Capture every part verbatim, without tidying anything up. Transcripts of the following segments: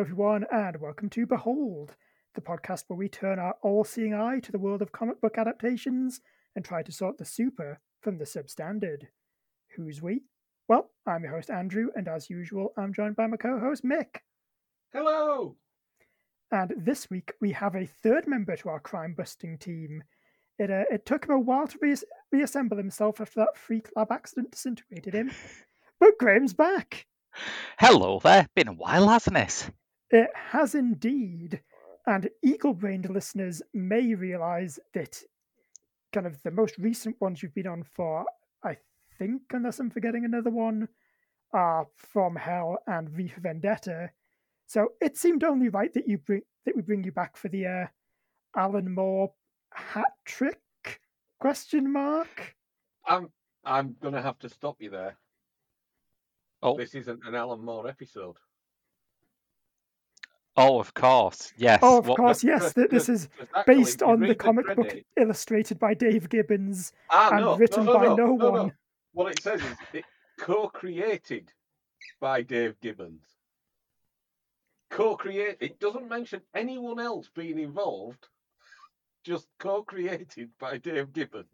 Hello everyone, and welcome to Behold, the podcast where we turn our all-seeing eye to the world of comic book adaptations and try to sort the super from the substandard. Who's we? Well, I'm your host Andrew, and as usual, I'm joined by my co-host Mick. Hello! And this week we have a third member to our crime-busting team. It uh, it took him a while to reas- reassemble himself after that freak lab accident disintegrated him, but Graham's back! Hello there, been a while, hasn't it? It has indeed, and eagle-brained listeners may realise that kind of the most recent ones you've been on for, I think, unless I'm forgetting another one, are From Hell and V for Vendetta, so it seemed only right that you bring that we bring you back for the uh, Alan Moore hat trick question mark. I'm I'm gonna have to stop you there. Oh. This isn't an Alan Moore episode. Oh, of course, yes. Oh, of what, course, the, yes. The, this the, is exactly. based on the comic the book illustrated by Dave Gibbons ah, and no, written no, no, by no, no, no one. No. What it says is it co-created by Dave Gibbons. Co-created. It doesn't mention anyone else being involved. Just co-created by Dave Gibbons.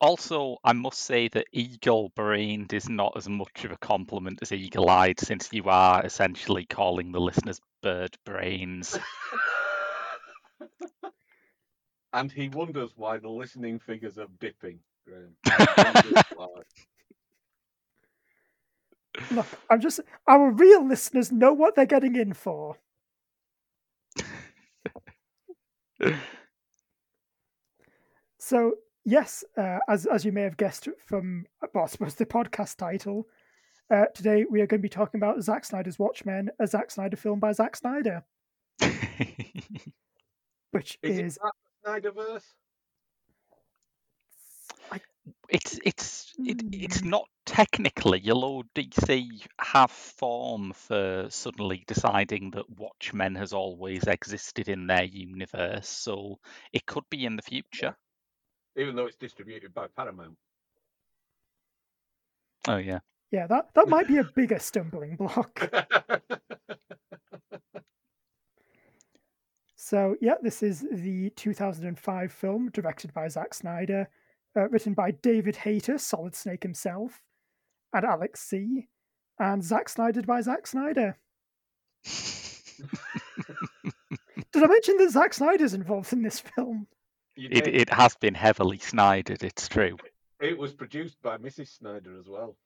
Also, I must say that eagle-brained is not as much of a compliment as eagle-eyed, since you are essentially calling the listeners bird brains. And he wonders why the listening figures are dipping, Graham. Look, I'm just... Our real listeners know what they're getting in for. So... Yes, uh, as as you may have guessed from, well, I suppose the podcast title, uh, today we are going to be talking about Zack Snyder's Watchmen, a Zack Snyder film by Zack Snyder. Which is... Is it Zack Snyderverse? I... It's, it's, it, it's not technically, although D C have form for suddenly deciding that Watchmen has always existed in their universe, so it could be in the future. Even though it's distributed by Paramount. Oh, yeah. Yeah, that, that might be a bigger stumbling block. So, yeah, this is the two thousand five film, directed by Zack Snyder, uh, written by David Hayter, Solid Snake himself, and Alex C., and Zack Snyder by Zack Snyder. Did I mention that Zack Snyder's involved in this film? It, it has been heavily Snydered, it's true. It was produced by Missus Snyder as well.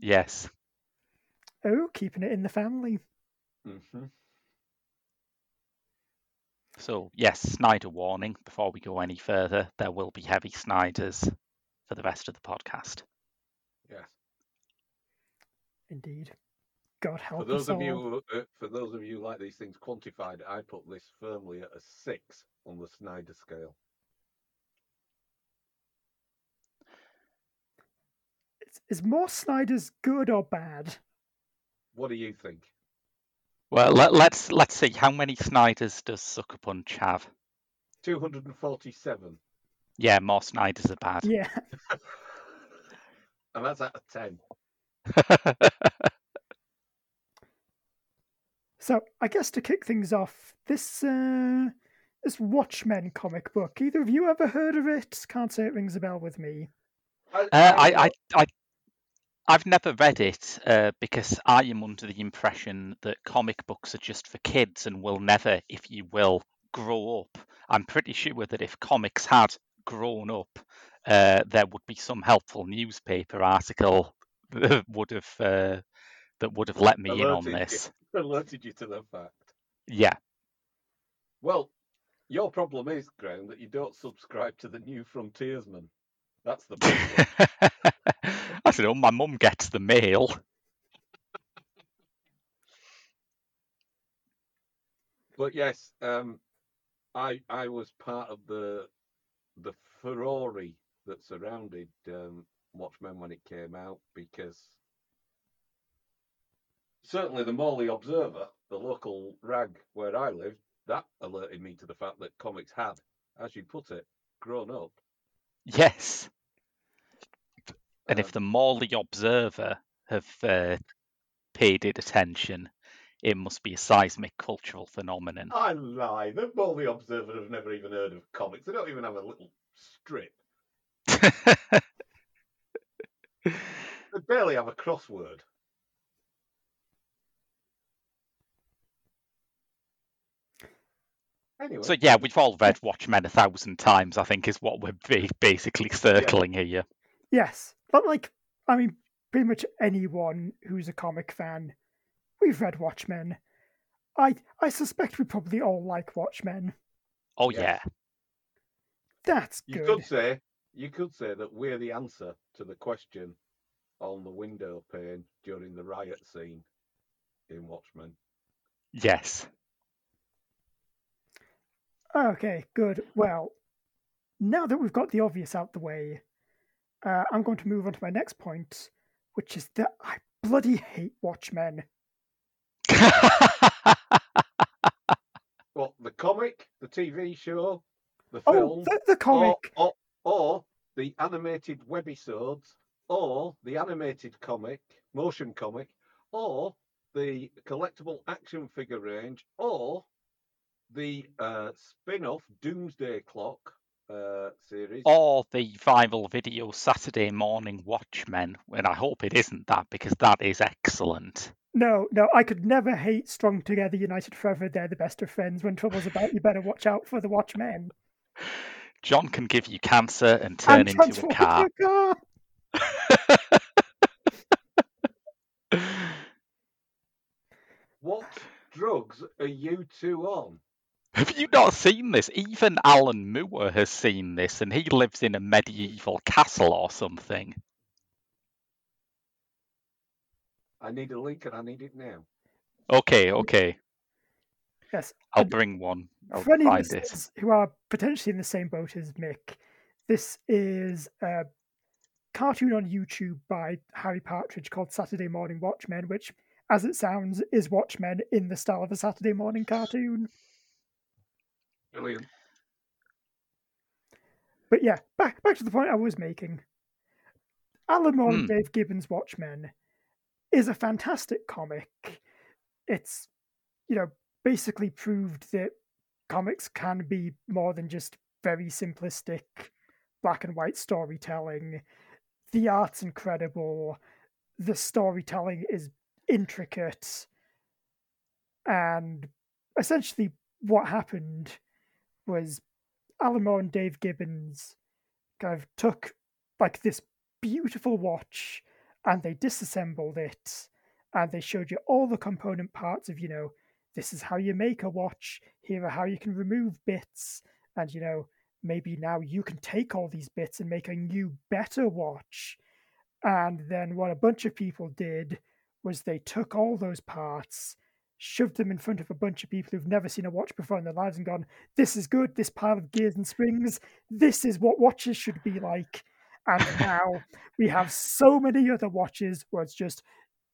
Yes. Oh, keeping it in the family. Mm-hmm. So, yes, Snyder warning. Before we go any further, there will be heavy Snyders for the rest of the podcast. Yes. Indeed. God help for those us of all. You, uh, for those of you who like these things quantified, I put this firmly at a six on the Snyder scale. Is more Snyder's good or bad? What do you think? Well, let, let's let's see. How many Snyders does Sucker Punch have? two hundred forty-seven. Yeah, more Snyders are bad. Yeah. And that's out of ten. So, I guess to kick things off, this uh, this Watchmen comic book, either of you ever heard of it? Can't say it rings a bell with me. Uh, I, I, I, I've never read it uh, because I am under the impression that comic books are just for kids and will never, if you will, grow up. I'm pretty sure that if comics had grown up, uh, there would be some helpful newspaper article that would have uh, that would have let me alerted in on this. You, alerted you to the fact. Yeah. Well, your problem is, Graham, that you don't subscribe to the New Frontiersman. That's the problem. I don't know, my mum gets the mail. But yes, um, I I was part of the the furore that surrounded um, Watchmen when it came out, because certainly the Morley Observer, the local rag where I lived, that alerted me to the fact that comics had, as you put it, grown up. Yes. And if the Morley Observer have uh, paid it attention, it must be a seismic cultural phenomenon. I lie. The Morley Observer have never even heard of comics. They don't even have a little strip. They barely have a crossword. Anyway. So yeah, we've all read Watchmen a thousand times, I think, is what we're basically circling yeah. here. Yes, but like, I mean, pretty much anyone who's a comic fan, we've read Watchmen. I I suspect we probably all like Watchmen. Oh yeah, yeah. That's good. You could say you could say that we're the answer to the question on the window pane during the riot scene in Watchmen. Yes. Okay, good. Well, now that we've got the obvious out the way, uh, I'm going to move on to my next point, which is that I bloody hate Watchmen. What, the comic, the T V show, the film? Oh, the, the comic! Or, or, or the animated webisodes, or the animated comic, motion comic, or the collectible action figure range, or the uh, spin-off Doomsday Clock uh, series. Or the viral video Saturday Morning Watchmen, and I hope it isn't that, because that is excellent. No, no, I could never hate Strung Together, United Forever, They're the Best of Friends. When trouble's about, you better watch out for the Watchmen. John can give you cancer and turn and into a car. Into a car. What drugs are you two on? Have you not seen this? Even Alan Moore has seen this, and he lives in a medieval castle or something. I need a link, and I need it now. Okay, okay. Yes, I'll and bring one. I'll for find any it. Who are potentially in the same boat as Mick, this is a cartoon on YouTube by Harry Partridge called Saturday Morning Watchmen, which, as it sounds, is Watchmen in the style of a Saturday morning cartoon. Brilliant. But yeah, back back to the point I was making. Alan Moore hmm. and Dave Gibbons' Watchmen is a fantastic comic. It's, you know, basically proved that comics can be more than just very simplistic black and white storytelling. The art's incredible. The storytelling is intricate. And essentially what happened was Alan Moore and Dave Gibbons kind of took like this beautiful watch and they disassembled it, and they showed you all the component parts of, you know, this is how you make a watch, here are how you can remove bits, and, you know, maybe now you can take all these bits and make a new, better watch. And then what a bunch of people did was they took all those parts, shoved them in front of a bunch of people who've never seen a watch before in their lives and gone, this is good, this pile of gears and springs, this is what watches should be like. And now we have so many other watches where it's just,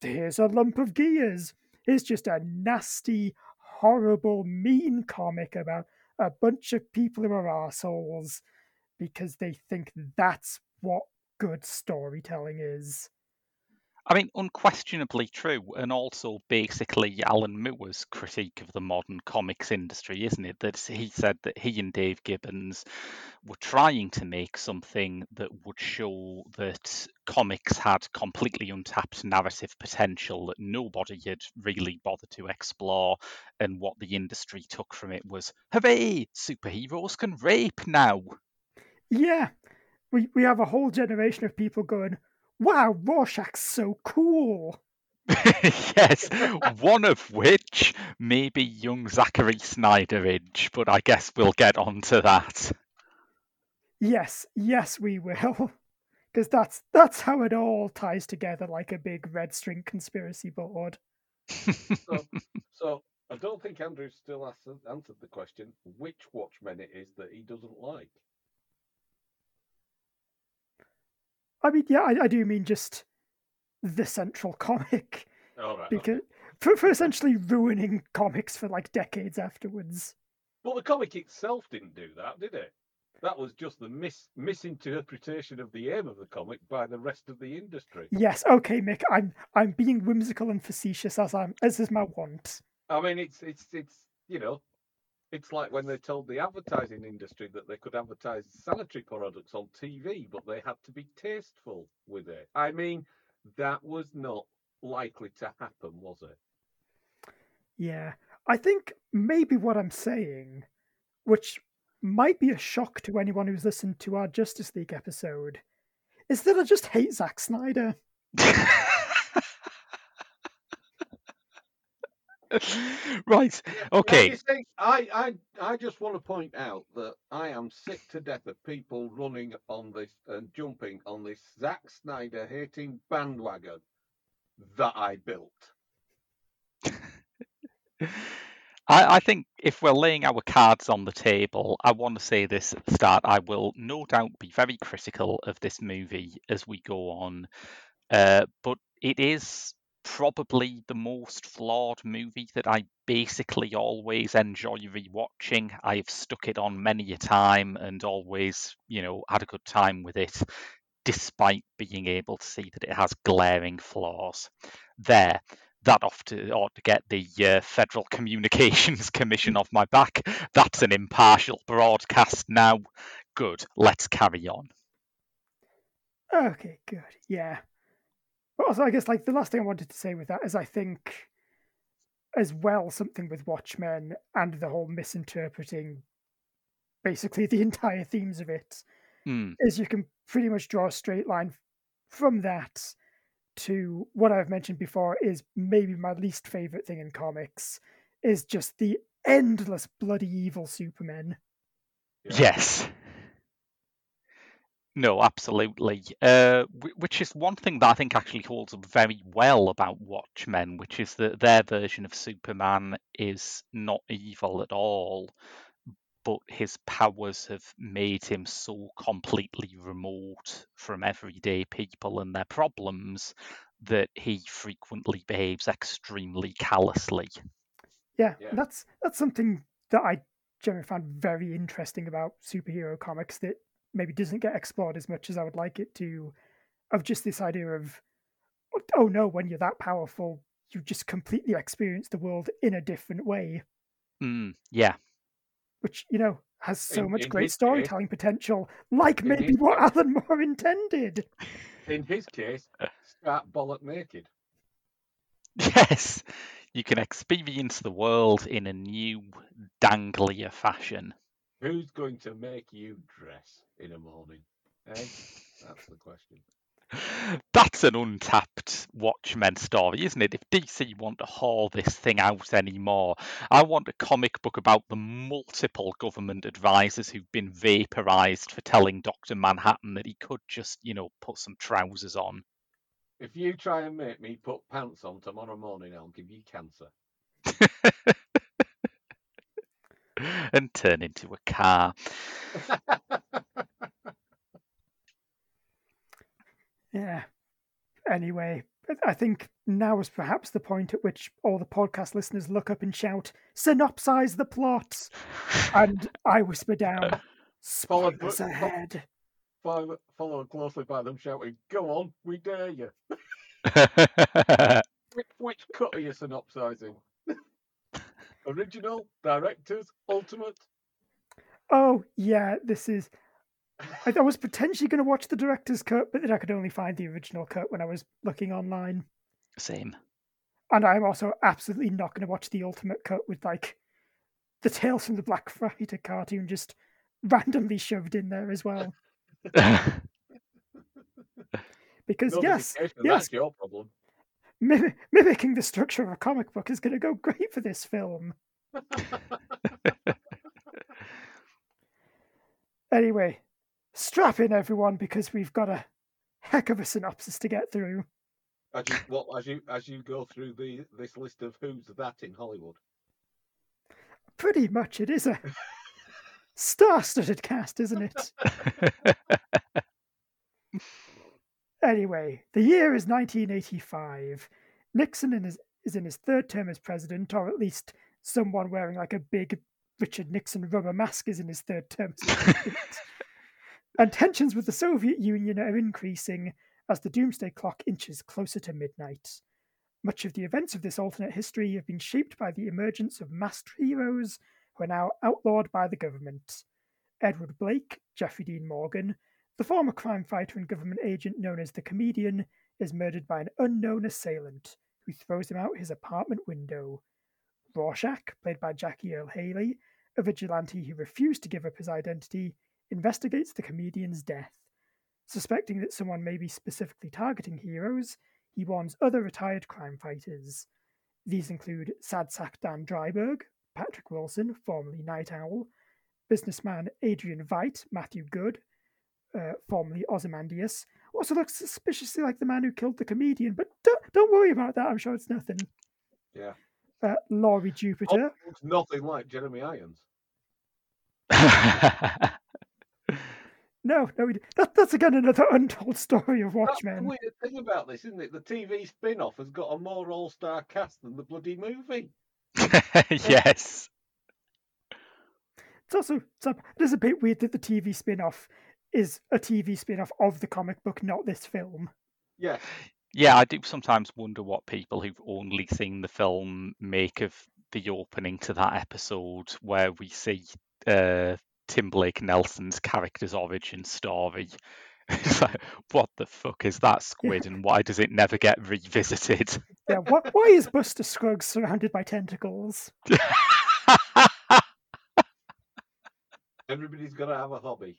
here's a lump of gears. It's just a nasty, horrible, mean comic about a bunch of people who are arseholes because they think that's what good storytelling is. I mean, unquestionably true, and also basically Alan Moore's critique of the modern comics industry, isn't it? That he said that he and Dave Gibbons were trying to make something that would show that comics had completely untapped narrative potential that nobody had really bothered to explore, and what the industry took from it was, hooray, superheroes can rape now. Yeah, we we have a whole generation of people going, wow, Rorschach's so cool. Yes, one of which may be young Zachary Snyderage, but I guess we'll get on to that. Yes, yes, we will. Because that's that's how it all ties together like a big red string conspiracy board. so, so I don't think Andrew still hasn't answered the question, which Watchmen it is that he doesn't like. I mean, yeah, I, I do mean just the central comic, oh, right, because okay. for, for essentially ruining comics for like decades afterwards. Well, the comic itself didn't do that, did it? That was just the mis- misinterpretation of the aim of the comic by the rest of the industry. Yes, okay, Mick. I'm I'm being whimsical and facetious as I'm as is my wont. I mean, it's it's it's you know, it's like when they told the advertising industry that they could advertise sanitary products on T V, but they had to be tasteful with it. I mean, that was not likely to happen, was it? Yeah, I think maybe what I'm saying, which might be a shock to anyone who's listened to our Justice League episode, is that I just hate Zack Snyder. Right, okay. Now, see, I, I, I just want to point out that I am sick to death of people running on this and jumping on this Zack Snyder hating bandwagon that I built. I, I think if we're laying our cards on the table, I want to say this at the start. I will no doubt be very critical of this movie as we go on, uh, but it is probably the most flawed movie that I basically always enjoy rewatching. I've stuck it on many a time and always, you know, had a good time with it, despite being able to see that it has glaring flaws. There. That ought to, ought to get the uh, Federal Communications Commission off my back. That's an impartial broadcast now. Good. Let's carry on. Okay, good. Yeah. But also, I guess, like, the last thing I wanted to say with that is I think, as well, something with Watchmen and the whole misinterpreting basically the entire themes of it, mm. is you can pretty much draw a straight line from that to what I've mentioned before is maybe my least favourite thing in comics, is just the endless bloody evil Superman. Yeah. Yes. No, absolutely. Uh, which is one thing that I think actually holds up very well about Watchmen, which is that their version of Superman is not evil at all, but his powers have made him so completely remote from everyday people and their problems that he frequently behaves extremely callously. Yeah, yeah. that's that's something that I generally found very interesting about superhero comics that maybe doesn't get explored as much as I would like it to, of just this idea of, oh no, when you're that powerful, you just completely experience the world in a different way. Mm, yeah. Which, you know, has so in, much in great storytelling case, potential, like maybe what case. Alan Moore intended. In his case, start bollock naked. Yes, you can experience the world in a new, danglier fashion. Who's going to make you dress in a morning? Eh? That's the question. That's an untapped Watchmen story, isn't it? If D C want to haul this thing out anymore, I want a comic book about the multiple government advisors who've been vaporized for telling Doctor Manhattan that he could just, you know, put some trousers on. If you try and make me put pants on tomorrow morning, I'll give you cancer. And turn into a car. Yeah. Anyway, I think now is perhaps the point at which all the podcast listeners look up and shout, synopsize the plot! And I whisper down, spoilers followed, ahead. Followed, followed closely by them shouting, go on, we dare you. which, which cut are you synopsizing? Original, directors, ultimate? Oh, yeah, this is... I, I was potentially going to watch the director's cut, but then I could only find the original cut when I was looking online. Same. And I'm also absolutely not going to watch the ultimate cut with, like, the Tales from the Black Friday cartoon just randomly shoved in there as well. Because, no yes, yes, that's your problem. Mim- mimicking the structure of a comic book is going to go great for this film. Anyway. Strap in, everyone, because we've got a heck of a synopsis to get through. As you, well, as you as you go through the this list of who's that in Hollywood, pretty much it is a star-studded cast, isn't it? Anyway, the year is nineteen eighty-five. Nixon in his, is in his third term as president, or at least someone wearing like a big Richard Nixon rubber mask is in his third term. And tensions with the Soviet Union are increasing as the doomsday clock inches closer to midnight. Much of the events of this alternate history have been shaped by the emergence of masked heroes who are now outlawed by the government. Edward Blake, Jeffrey Dean Morgan, the former crime fighter and government agent known as the Comedian, is murdered by an unknown assailant who throws him out his apartment window. Rorschach, played by Jackie Earle Haley, a vigilante who refused to give up his identity, investigates the Comedian's death. Suspecting that someone may be specifically targeting heroes, he warns other retired crime fighters. These include Sad Sack Dan Dryberg, Patrick Wilson, formerly Night Owl, businessman Adrian Veidt, Matthew Good, uh, formerly Ozymandias, also looks suspiciously like the man who killed the Comedian, but don't, don't worry about that, I'm sure it's nothing. Yeah. Uh, Laurie Jupiter. Oh, looks nothing like Jeremy Irons. No, no, that, that's again another untold story of Watchmen. That's the weird thing about this, isn't it? The T V spin-off has got a more all-star cast than the bloody movie. Yes. It's also, it is a bit weird that the T V spin-off is a T V spin-off of the comic book, not this film. Yeah. Yeah, I do sometimes wonder what people who've only seen the film make of the opening to that episode where we see uh, Tim Blake Nelson's character's origin story. It's like, what the fuck is that squid, and why does it never get revisited? Yeah, what, why is Buster Scruggs surrounded by tentacles? Everybody's got to have a hobby.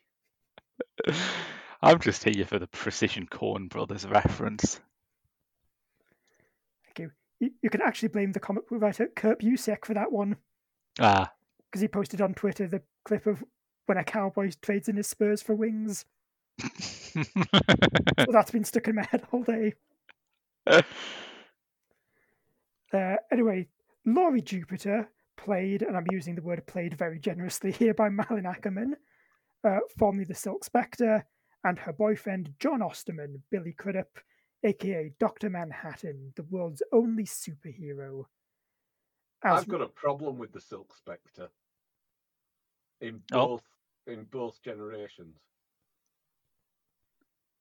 I'm just here for the Precision Corn Brothers reference. You, you can actually blame the comic book writer Kurt Busiek for that one. Ah. Because he posted on Twitter the clip of when a cowboy trades in his spurs for wings. So that's been stuck in my head all day. Uh, uh, anyway, Laurie Jupiter, played, and I'm using the word played very generously here, by Malin Ackerman, uh, formerly the Silk Spectre, and her boyfriend John Osterman, Billy Crudup, aka Doctor Manhattan, the world's only superhero. As I've got a problem with the Silk Spectre in both oh. in both generations.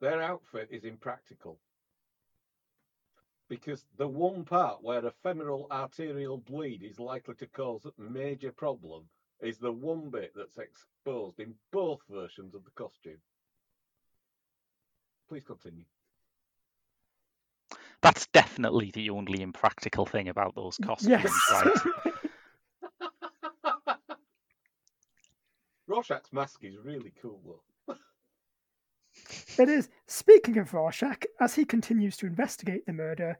Their outfit is impractical because the one part where a femoral arterial bleed is likely to cause a major problem is the one bit that's exposed in both versions of the costume. Please continue. That's definitely the only impractical thing about those costumes, yes. Right? Rorschach's mask is really cool, though. It is. Speaking of Rorschach, as he continues to investigate the murder,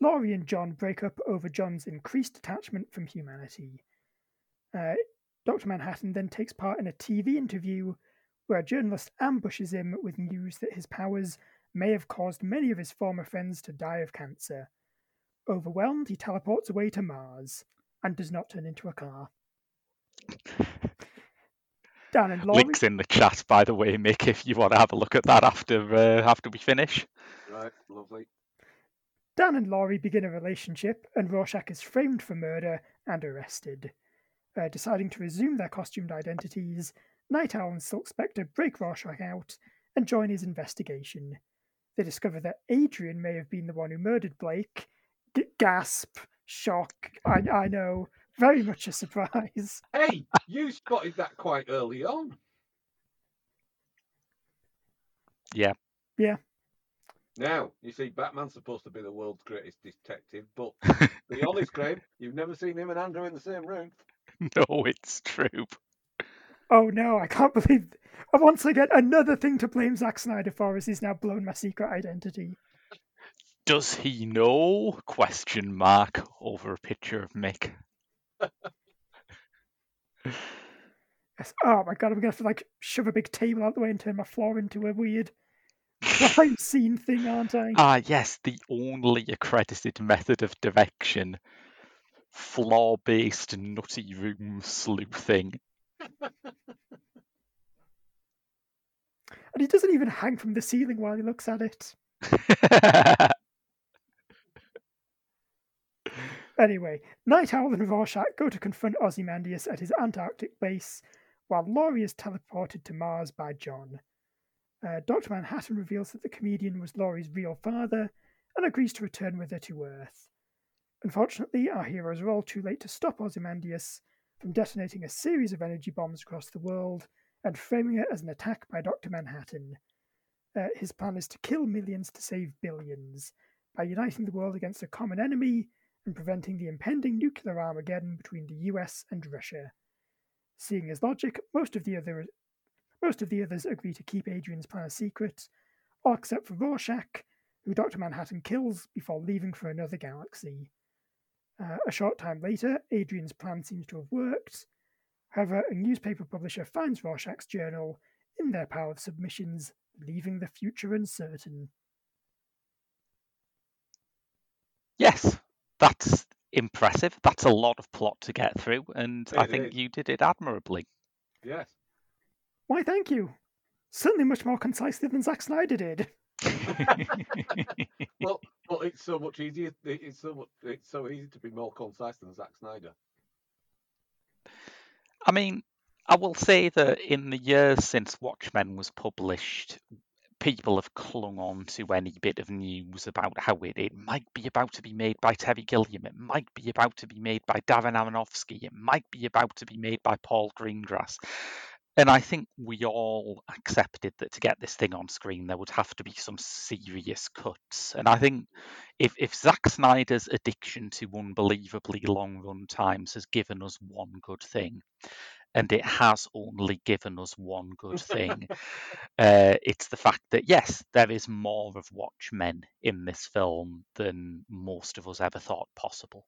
Laurie and John break up over John's increased detachment from humanity. Uh, Doctor Manhattan then takes part in a T V interview where a journalist ambushes him with news that his powers may have caused many of his former friends to die of cancer. Overwhelmed, he teleports away to Mars and does not turn into a car. Dan and Laurie... Links in the chat, by the way, Mick, if you want to have a look at that after uh, after we finish. Right, lovely. Dan and Laurie begin a relationship, and Rorschach is framed for murder and arrested. Uh, deciding to resume their costumed identities, Night Owl and Silk Spectre break Rorschach out and join his investigation. They discover that Adrian may have been the one who murdered Blake. G- gasp, shock, I, I know, very much a surprise. Hey, you spotted that quite early on. Yeah. Yeah. Now, you see, Batman's supposed to be the world's greatest detective, but be honest, Graham, you've never seen him and Andrew in the same room. No, it's true. Oh no, I can't believe... Once again, another thing to blame Zack Snyder for is he's now blown my secret identity. Does he know? Question mark over a picture of Mick. Yes. Oh my god, I'm going to have to like shove a big table out the way and turn my floor into a weird crime scene thing, aren't I? Ah yes, the only accredited method of direction. Floor-based nutty room sleuthing. And he doesn't even hang from the ceiling while he looks at it. Anyway, Night Owl and Rorschach go to confront Ozymandias at his Antarctic base, while Laurie is teleported to Mars by John. Uh, Doctor Manhattan reveals that the comedian was Laurie's real father and agrees to return with her to Earth. Unfortunately, our heroes are all too late to stop Ozymandias from detonating a series of energy bombs across the world and framing it as an attack by Doctor Manhattan. Uh, his plan is to kill millions to save billions by uniting the world against a common enemy and preventing the impending nuclear Armageddon between the U S and Russia. Seeing his logic, most of the other, most of the others agree to keep Adrian's plan a secret, all except for Rorschach, who Doctor Manhattan kills before leaving for another galaxy. Uh, a short time later, Adrian's plan seems to have worked. However, a newspaper publisher finds Rorschach's journal in their pile of submissions, leaving the future uncertain. Yes, that's impressive. That's a lot of plot to get through, and it I think is. You did it admirably. Yes. Why, thank you. Certainly much more concisely than Zack Snyder did. well, well, it's so much easier. It's so much, it's so easy to be more concise than Zack Snyder. I mean, I will say that in the years since Watchmen was published, people have clung on to any bit of news about how it, it might be about to be made by Terry Gilliam, it might be about to be made by Darren Aronofsky, it might be about to be made by Paul Greengrass. And I think we all accepted that to get this thing on screen, there would have to be some serious cuts. And I think if, if Zack Snyder's addiction to unbelievably long run times has given us one good thing, and it has only given us one good thing, uh, it's the fact that, yes, there is more of Watchmen in this film than most of us ever thought possible.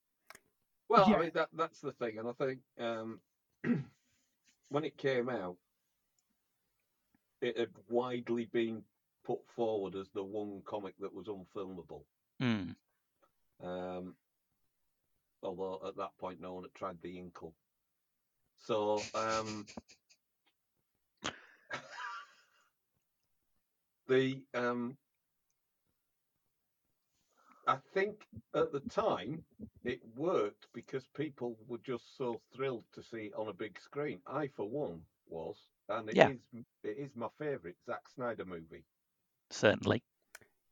Well, yeah. I mean, that, that's the thing. And I think... Um... When it came out, it had widely been put forward as the one comic that was unfilmable. Mm. Um, although at that point, no one had tried the Inkle. So, um, the um, I think at the time it worked because people were just so thrilled to see it on a big screen. I, for one, was, and it yeah. is it is my favourite Zack Snyder movie. Certainly.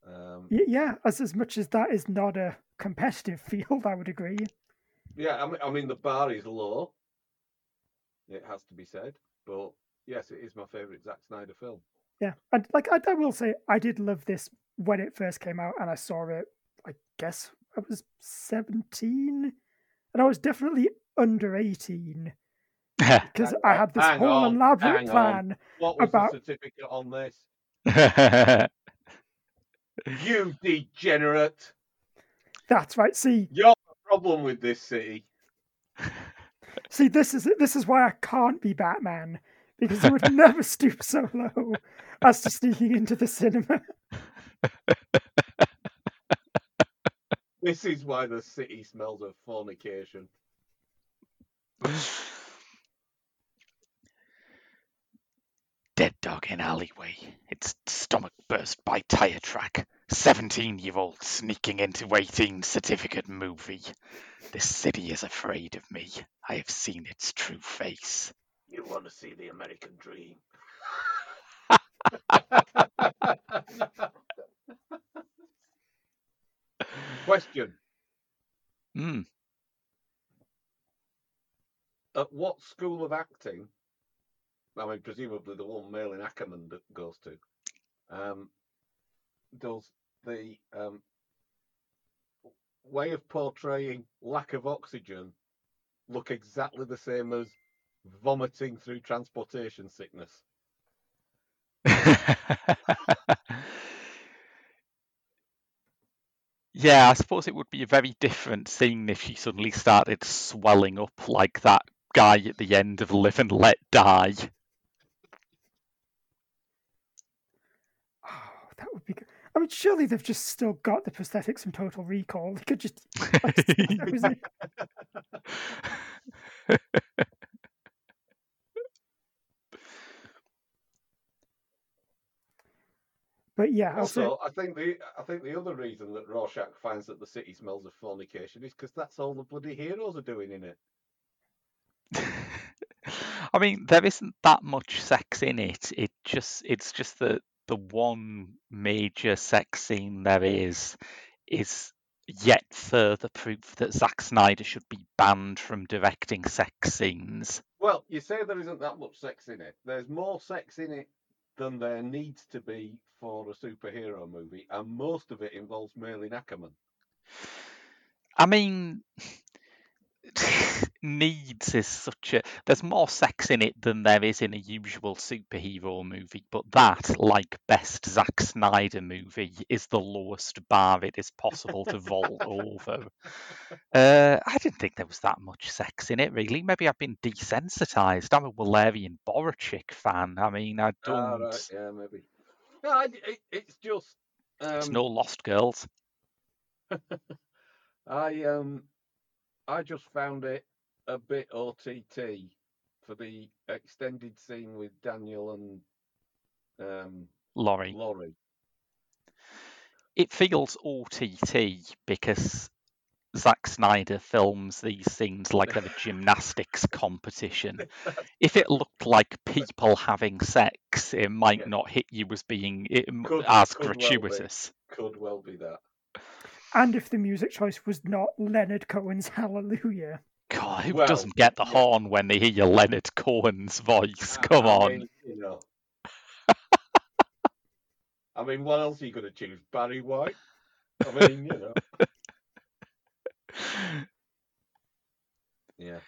Um, yeah, as as much as that is not a competitive field, I would agree. Yeah, I mean, I mean the bar is low. It has to be said, but yes, it is my favourite Zack Snyder film. Yeah, and like I, I will say, I did love this when it first came out, and I saw it. I guess I was seventeen, and I was definitely under eighteen because I had this hang whole on, elaborate plan on. What was about the certificate on this? You degenerate. That's right. See, you're the problem with this city. See, this is this is why I can't be Batman, because I would never stoop so low as to sneaking into the cinema. This is why the city smells of fornication. Dead dog in alleyway. Its stomach burst by tire track. seventeen-year-old sneaking into eighteen certificate movie. This city is afraid of me. I have seen its true face. You want to see the American dream? Question. Mm. At what school of acting, I mean, presumably the one Malin Ackerman goes to, um, does the um, way of portraying lack of oxygen look exactly the same as vomiting through transportation sickness? Yeah, I suppose it would be a very different scene if she suddenly started swelling up like that guy at the end of Live and Let Die. Oh, that would be good. I mean, surely they've just still got the prosthetics from Total Recall. They could just... But yeah, also I think the I think the other reason that Rorschach finds that the city smells of fornication is because that's all the bloody heroes are doing in it. I mean, there isn't that much sex in it. It just it's just that the one major sex scene there is is yet further proof that Zack Snyder should be banned from directing sex scenes. Well, you say there isn't that much sex in it. There's more sex in it than there needs to be for a superhero movie, and most of it involves Malin Ackerman. I mean, needs is such a... There's more sex in it than there is in a usual superhero movie, but that, like best Zack Snyder movie, is the lowest bar it is possible to vault over. Uh, I didn't think there was that much sex in it, really. Maybe I've been desensitised. I'm a Valerian Borachik fan. I mean, I don't... Oh, right. Yeah, maybe. No, I, it, it's just... Um... It's no Lost Girls. I, um... I just found it a bit O T T for the extended scene with Daniel and um, Laurie. Laurie. It feels O T T because Zack Snyder films these scenes like they're a gymnastics competition. If it looked like people having sex, it might yeah. not hit you as being it, could, as could gratuitous. Well could well be that. And if the music choice was not Leonard Cohen's Hallelujah. God, who well, doesn't get the yeah. horn when they hear Leonard Cohen's voice? I, Come I on. Mean, you know. I mean, what else are you going to choose? Barry White? I mean, you know. Yeah.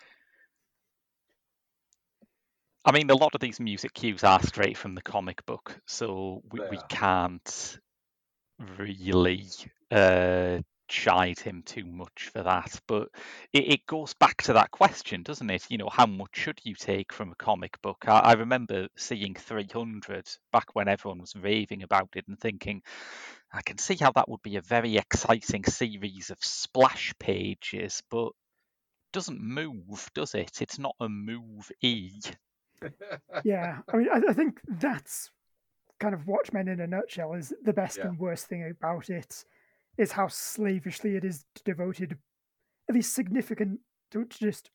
I mean, a lot of these music cues are straight from the comic book, so we, we can't really... Uh, chide him too much for that, but it, it goes back to that question, doesn't it? You know, how much should you take from a comic book? I, I remember seeing three hundred back when everyone was raving about it and thinking, I can see how that would be a very exciting series of splash pages, but doesn't move, does it? It's not a move-y. Yeah, I mean, I, I think that's kind of Watchmen in a nutshell, is the best yeah. and worst thing about it. Is how slavishly it is devoted, at least significant, to just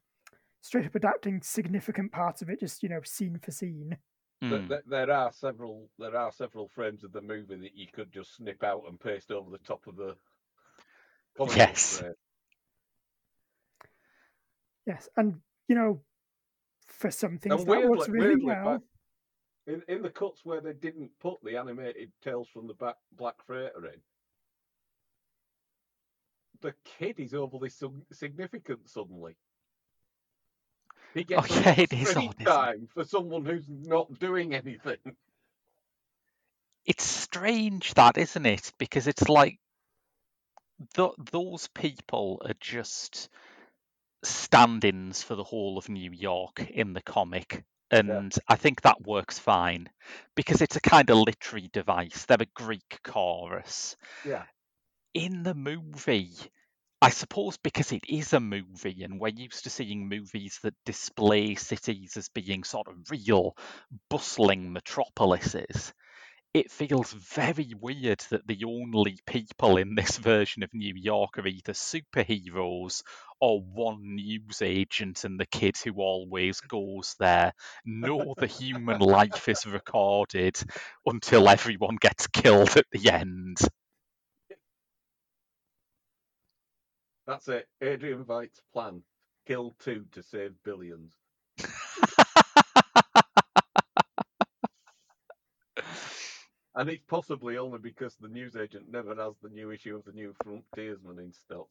straight up adapting significant parts of it, just, you know, scene for scene. Mm. There, there are several, there are several frames of the movie that you could just snip out and paste over the top of the comic. Yes. Frame. Yes, and you know, for some things and that weirdly, works really weirdly, well. In, in the cuts where they didn't put the animated Tales from the Black, Black Freighter in. The kid is overly significant suddenly. He gets oh, yeah, it is odd, time for someone who's not doing anything. It's strange that, isn't it? Because it's like th- those people are just stand-ins for the whole of New York in the comic. And yeah. I think that works fine because it's a kind of literary device. They're a Greek chorus. Yeah. In the movie, I suppose because it is a movie and we're used to seeing movies that display cities as being sort of real, bustling metropolises, it feels very weird that the only people in this version of New York are either superheroes or one newsagent and the kid who always goes there. No, the human life is recorded until everyone gets killed at the end. That's it. Adrian Veidt's plan. Kill two to save billions. And it's possibly only because the newsagent never has the new issue of the New Frontiersman in stock.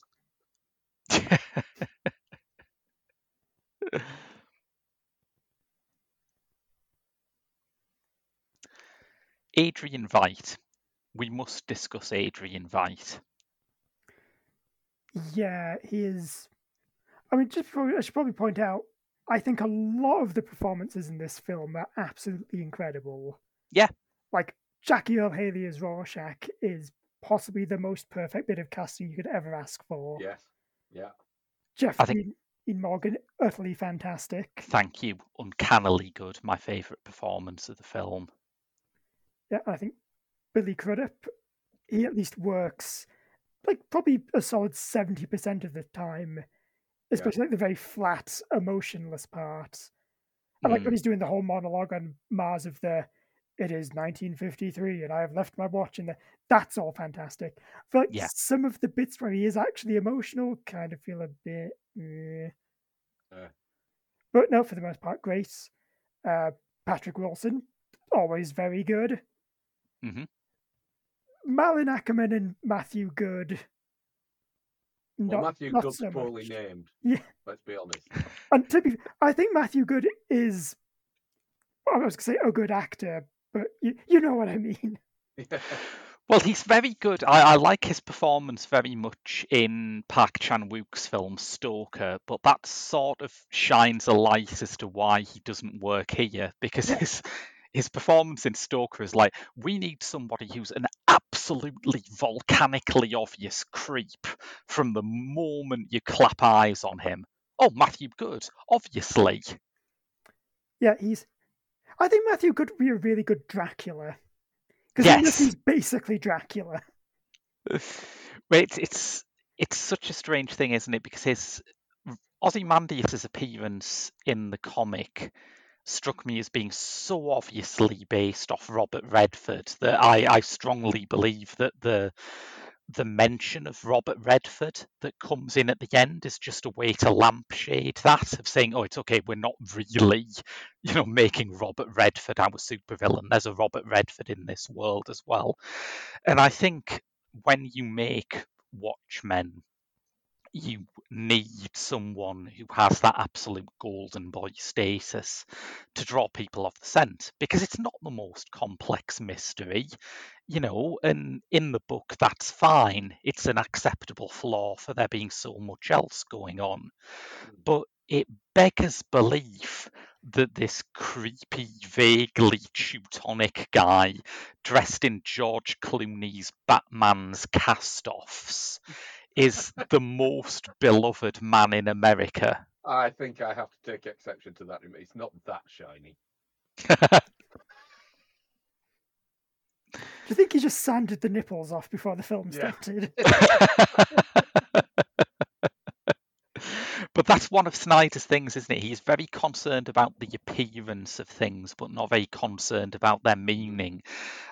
Adrian Veidt. We must discuss Adrian Veidt. Yeah, he is. I mean, just before, I should probably point out, I think a lot of the performances in this film are absolutely incredible. Yeah. Like, Jackie Earle Haley as Rorschach is possibly the most perfect bit of casting you could ever ask for. Yes. Yeah. Jeffrey think... Dean Morgan, utterly fantastic. Thank you. Uncannily good. My favourite performance of the film. Yeah, I think Billy Crudup, he at least works like probably a solid seventy percent of the time, especially yeah. like the very flat, emotionless part. I mm. like when he's doing the whole monologue on Mars of the, it is nineteen fifty-three and I have left my watch in the, that's all fantastic. But yeah. some of the bits where he is actually emotional kind of feel a bit, eh. uh. But no, for the most part, great. Uh, Patrick Wilson, always very good. Mm-hmm. Malin Ackerman and Matthew Good. Not, well, Matthew Good's so poorly named. Yeah. Let's be honest. And to be, I think Matthew Good is, I was going to say a good actor, but you, you know what I mean. Yeah. Well, he's very good. I, I like his performance very much in Park Chan-wook's film Stalker, but that sort of shines a light as to why he doesn't work here, because yeah. his his performance in Stalker is like, we need somebody who's an absolutely volcanically obvious creep from the moment you clap eyes on him. Oh, Matthew Good, obviously. Yeah, he's... I think Matthew Good would be a really good Dracula. Because yes. he's basically Dracula. It's, it's, it's such a strange thing, isn't it? Because his Ozymandias' appearance in the comic struck me as being so obviously based off Robert Redford that I, I strongly believe that the the mention of Robert Redford that comes in at the end is just a way to lampshade that, of saying, oh, it's okay, we're not really, you know, making Robert Redford our supervillain. There's a Robert Redford in this world as well. And I think when you make Watchmen, you need someone who has that absolute golden boy status to draw people off the scent, because it's not the most complex mystery, you know, and in the book, that's fine. It's an acceptable flaw for there being so much else going on. But it beggars belief that this creepy, vaguely Teutonic guy dressed in George Clooney's Batman's cast-offs is the most beloved man in America. I think I have to take exception to that. It's not that shiny. Do you think he just sanded the nipples off before the film yeah. started? But that's one of Snyder's things, isn't it? He's very concerned about the appearance of things, but not very concerned about their meaning.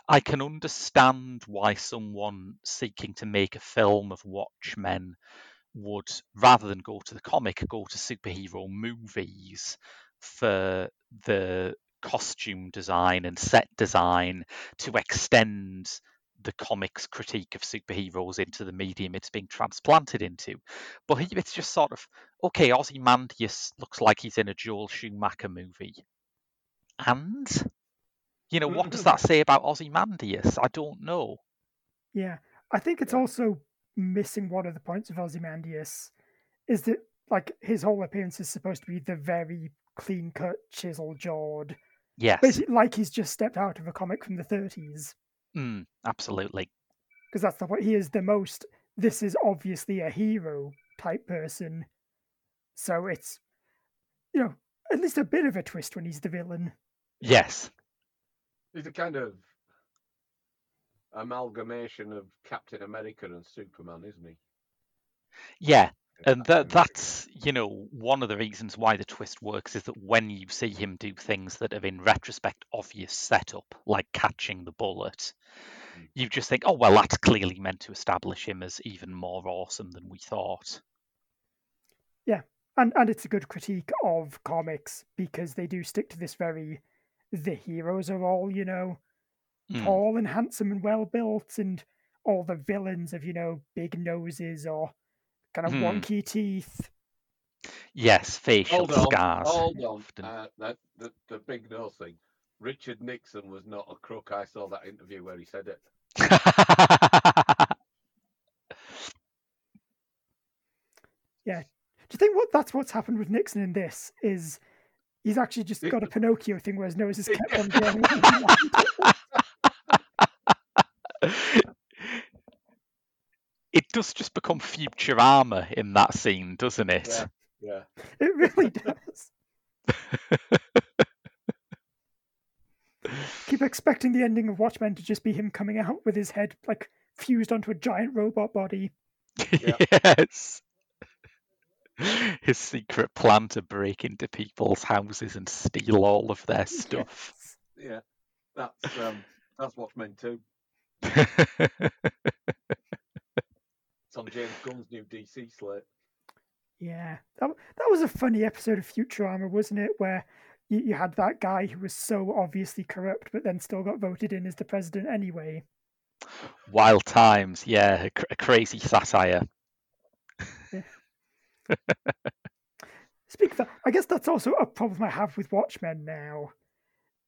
I can understand why someone seeking to make a film of Watchmen would, rather than go to the comic, go to superhero movies for the costume design and set design to extend the comics critique of superheroes into the medium it's being transplanted into. But here it's just sort of, okay, Ozymandias looks like he's in a Joel Schumacher movie. And, you know, what does that say about Ozymandias? I don't know. Yeah, I think it's yeah. also missing one of the points of Ozymandias, is that, like, his whole appearance is supposed to be the very clean-cut, chisel-jawed. Yes. Basically, like he's just stepped out of a comic from the thirties. Mm, absolutely. Because that's the point. He is the most, this is obviously a hero type person. So it's, you know, at least a bit of a twist when he's the villain. Yes. He's a kind of amalgamation of Captain America and Superman, isn't he? Yeah. And that, that's, you know, one of the reasons why the twist works is that when you see him do things that are in retrospect obvious setup, like catching the bullet, you just think, oh, well, that's clearly meant to establish him as even more awesome than we thought. Yeah, and, and it's a good critique of comics because they do stick to this very, the heroes are all, you know, mm. tall and handsome and well-built, and all the villains of, you know, big noses or kind of hmm. wonky teeth. Yes, facial hold on, scars. Hold on, uh, that, the, the big nose thing. Richard Nixon was not a crook. I saw that interview where he said it. Yeah. Do you think what that's what's happened with Nixon in this is he's actually just got a Pinocchio thing where his nose is kept on going. It does just become Futurama in that scene, doesn't it? Yeah, yeah. It really does. Keep keep expecting the ending of Watchmen to just be him coming out with his head like fused onto a giant robot body. Yeah. Yes. His secret plan to break into people's houses and steal all of their stuff. Yes. Yeah, that's um, that's Watchmen too. It's on James Gunn's new D C slate. Yeah, that that was a funny episode of Futurama, wasn't it? Where you, you had that guy who was so obviously corrupt, but then still got voted in as the president anyway. Wild times, yeah, a, a crazy satire. Yeah. Speak of that, I guess that's also a problem I have with Watchmen now,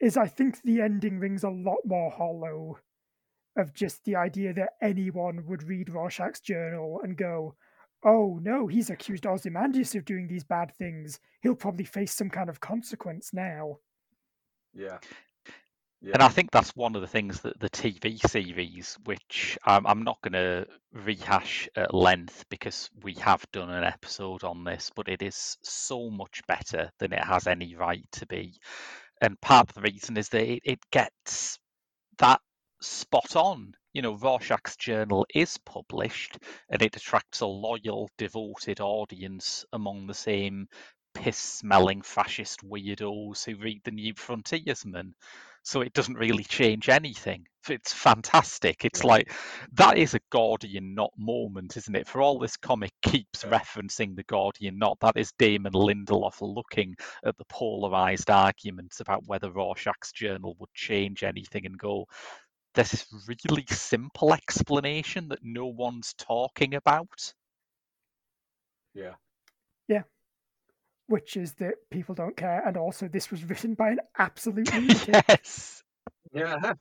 is I think the ending rings a lot more hollow of just the idea that anyone would read Rorschach's journal and go, oh no, he's accused Ozymandias of doing these bad things. He'll probably face some kind of consequence now. Yeah. Yeah. And I think that's one of the things that the T V series, which um, I'm not going to rehash at length because we have done an episode on this, but it is so much better than it has any right to be. And part of the reason is that it, it gets that spot on. You know, Rorschach's journal is published and it attracts a loyal, devoted audience among the same piss-smelling fascist weirdos who read the New Frontiersman. So it doesn't really change anything. It's fantastic. It's yeah. like, that is a Gordian Knot moment, isn't it? For all this comic keeps yeah. referencing the Gordian Knot, that is Damon Lindelof looking at the polarised arguments about whether Rorschach's journal would change anything and go, there's this really simple explanation that no one's talking about. Yeah. Yeah. Which is that people don't care, and also this was written by an absolute lunatic. Yes. Yeah.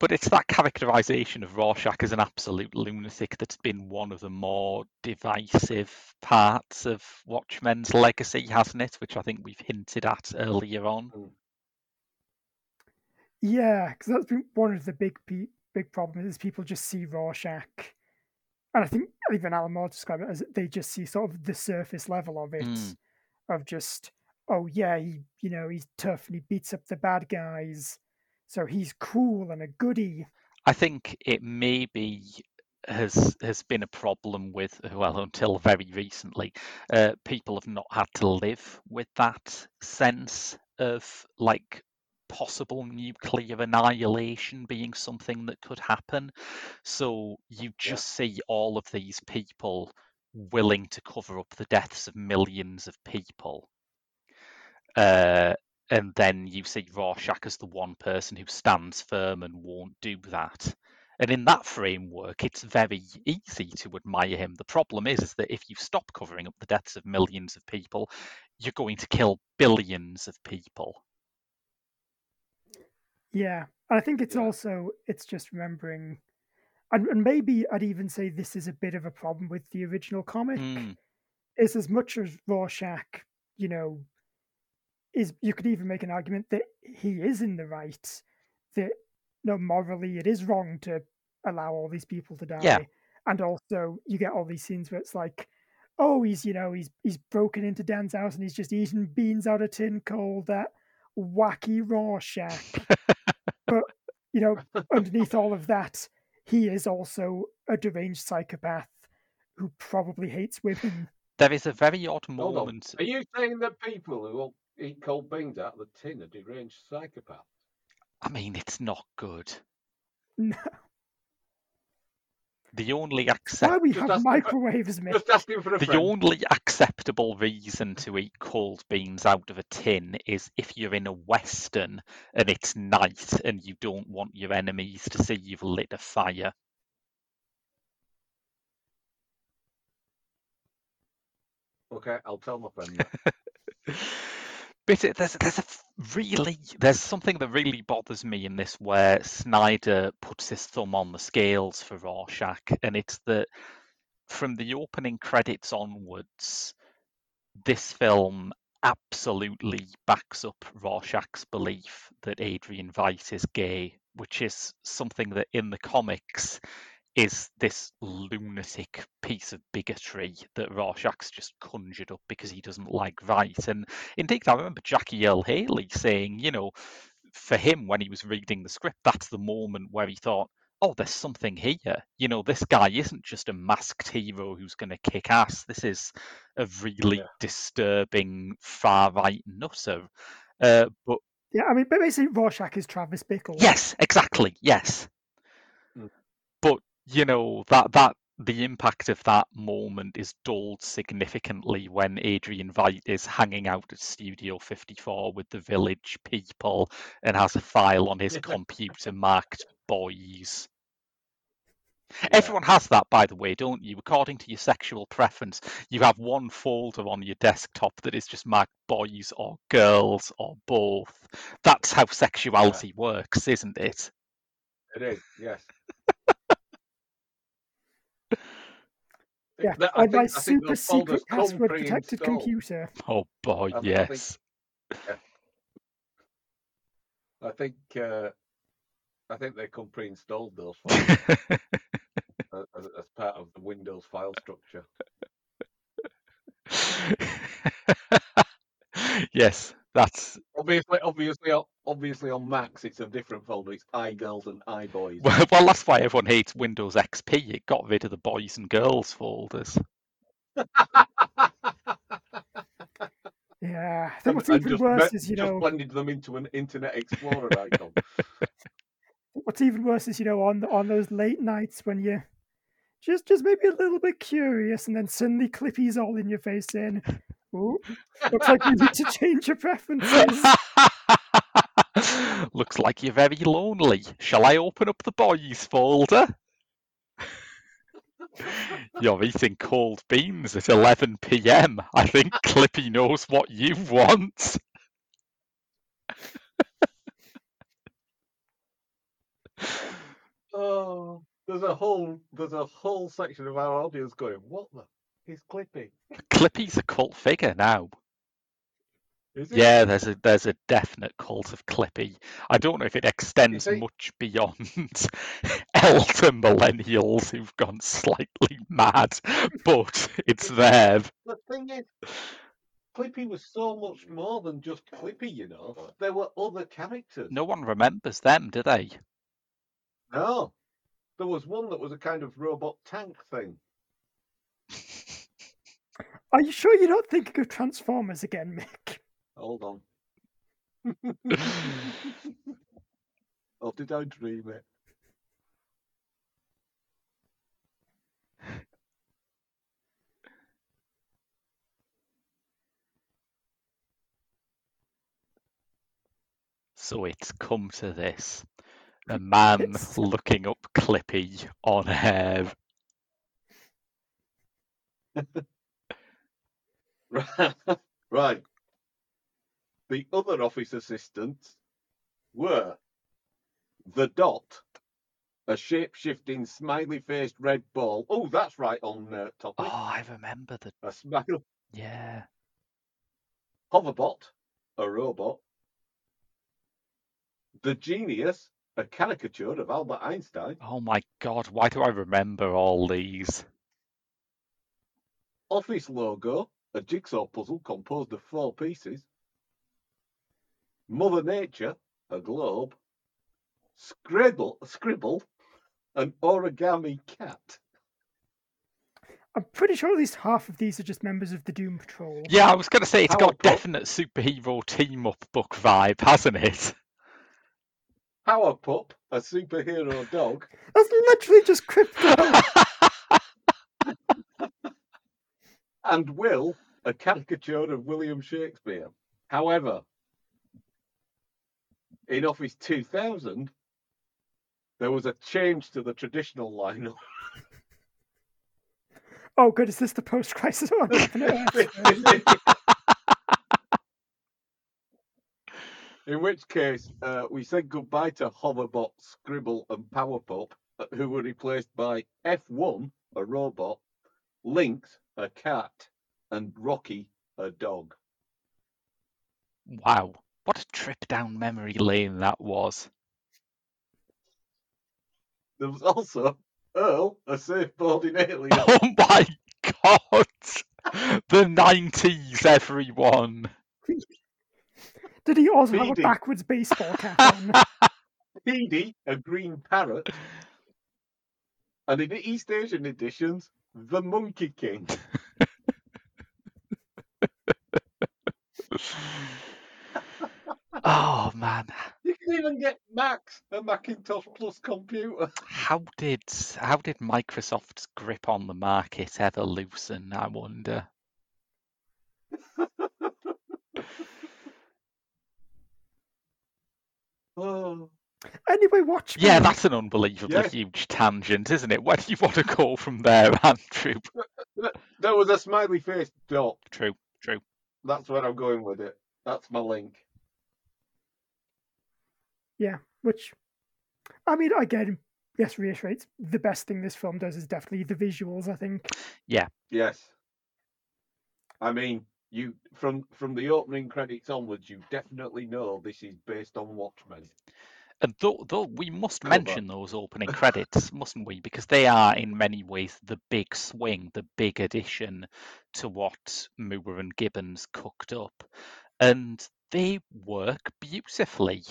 But it's that characterisation of Rorschach as an absolute lunatic that's been one of the more divisive parts of Watchmen's legacy, hasn't it? Which I think we've hinted at earlier on. Yeah, because that's been one of the big pe- big problems is people just see Rorschach. And I think even Alan Moore described it as they just see sort of the surface level of it, mm. of just, oh yeah, he you know he's tough and he beats up the bad guys, so he's cool and a goodie. I think it maybe has has been a problem with, well, until very recently, uh, people have not had to live with that sense of like possible nuclear annihilation being something that could happen. So you just yeah. see all of these people willing to cover up the deaths of millions of people. Uh, and then you see Rorschach as the one person who stands firm and won't do that. And in that framework, it's very easy to admire him. The problem is, is that if you stop covering up the deaths of millions of people, you're going to kill billions of people. Yeah, I think it's yeah. also, it's just remembering, and, and maybe I'd even say this is a bit of a problem with the original comic, mm. is as much as Rorschach, you know, is, you could even make an argument that he is in the right, that no, morally it is wrong to allow all these people to die. Yeah. And also you get all these scenes where it's like, oh, he's, you know, he's he's broken into Dan's house and he's just eating beans out of tin coal, that wacky Rorschach. But, you know, underneath all of that, he is also a deranged psychopath who probably hates women. There is a very odd moment. Are you saying that people who won't eat cold beans out of the tin are deranged psychopaths? I mean, it's not good. No. The only accept- Why we just have microwaves, for, just for a The friend. only acceptable reason to eat cold beans out of a tin is if you're in a Western and it's night and you don't want your enemies to see you've lit a fire. Okay, I'll tell my friend that. But it, there's there's a really there's something that really bothers me in this where Snyder puts his thumb on the scales for Rorschach, and it's that from the opening credits onwards, this film absolutely backs up Rorschach's belief that Adrian Veidt is gay, which is something that in the comics is this lunatic piece of bigotry that Rorschach's just conjured up because he doesn't like Veidt. And indeed, I remember Jackie Earle Haley saying, you know, for him, when he was reading the script, that's the moment where he thought, oh, there's something here. You know, this guy isn't just a masked hero who's going to kick ass. This is a really yeah. disturbing far-right nutter. Uh, but yeah, I mean, basically Rorschach is Travis Bickle. Yes, exactly. Yes. Mm. But, you know, that that the impact of that moment is dulled significantly when Adrian Veidt is hanging out at Studio fifty-four with the Village people and has a file on his computer marked boys. Yeah. Everyone has that, by the way, don't you? According to your sexual preference, you have one folder on your desktop that is just marked boys or girls or both. That's how sexuality yeah. works, isn't it? It is, yes. yeah, I, I think, my I super secret password protected installed. Computer. Oh, boy, I yes. Think, yeah. I think... Uh... I think they come pre-installed those files as, as part of the Windows file structure. Yes, that's obviously, obviously, obviously on Macs it's a different folder. It's iGirls and iBoys. Well, well, that's why everyone hates Windows X P. It got rid of the boys and girls folders. Yeah, I think what's and, even and worse met, is you just know blended them into an Internet Explorer icon. What's even worse is, you know, on on those late nights when you're just, just maybe a little bit curious and then suddenly Clippy's all in your face saying, oh, looks like you need to change your preferences. Looks like you're very lonely. Shall I open up the boys folder? You're eating cold beans at eleven p.m. I think Clippy knows what you want. Oh, there's a whole there's a whole section of our audience going, what the? He's Clippy. Clippy's a cult figure now. Is it? Yeah, there's a there's a definite cult of Clippy. I don't know if it extends much beyond elder millennials who've gone slightly mad, but it's there. The thing is, Clippy was so much more than just Clippy, you know. There were other characters. No one remembers them, do they? No, there was one that was a kind of robot tank thing. Are you sure you're not thinking of Transformers again, Mick? Hold on. Or did I dream it? So it's come to this. A man it's... looking up Clippy on air. Right. The other office assistants were the Dot, a shape-shifting, smiley-faced red ball. Oh, that's right on uh, topic. Oh, I remember the... A smile. Yeah. Hoverbot, a robot. The Genius, a caricature of Albert Einstein. Oh my God, why do I remember all these? Office logo, a jigsaw puzzle composed of four pieces. Mother Nature, a globe. Scribble, scribble, an origami cat. I'm pretty sure at least half of these are just members of the Doom Patrol. Yeah, I was going to say it's Power got Puff. Definite superhero team-up book vibe, hasn't it? Power Pup, a superhero dog. That's literally just Crypto. And Will, a caricature of William Shakespeare. However, in Office two thousand, there was a change to the traditional lineup. Oh, good. Is this the post-crisis one? In which case, uh, we said goodbye to Hoverbot, Scribble and Powerpup, who were replaced by F one, a robot, Lynx, a cat, and Rocky, a dog. Wow. What a trip down memory lane that was. There was also Earl, a surfboarding alien. Oh my god! The nineties, everyone. Did he also Feedy. have a backwards baseball cap on? Feedy, a green parrot. And in the East Asian editions, the Monkey King. Oh, man. You can even get Max, a Macintosh Plus computer. How did how did Microsoft's grip on the market ever loosen, I wonder? Oh. Anyway, Watchmen. Yeah, that's an unbelievably yeah. huge tangent, isn't it? Where do you want to go from there, Andrew? There was a smiley face dot. True, true. That's where I'm going with it. That's my link. Yeah, which, I mean, again, yes, reiterates, the best thing this film does is definitely the visuals, I think. Yeah. Yes. I mean, you from from the opening credits onwards, you definitely know this is based on Watchmen. And though, though we must Cover. mention those opening credits, mustn't we? Because they are, in many ways, the big swing, the big addition to what Moore and Gibbons cooked up. And they work beautifully.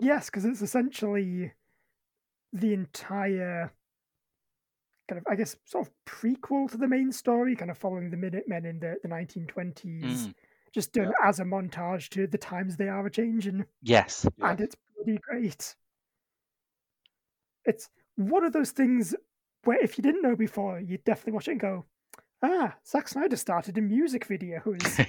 Yes, because it's essentially the entire kind of, I guess, sort of prequel to the main story, kind of following the Minutemen in the, the nineteen twenties, mm. just done yeah. as a montage to the times they are a-changing. Yes. And yes. it's pretty great. It's one of those things where if you didn't know before, you'd definitely watch it and go, ah, Zack Snyder started in music videos.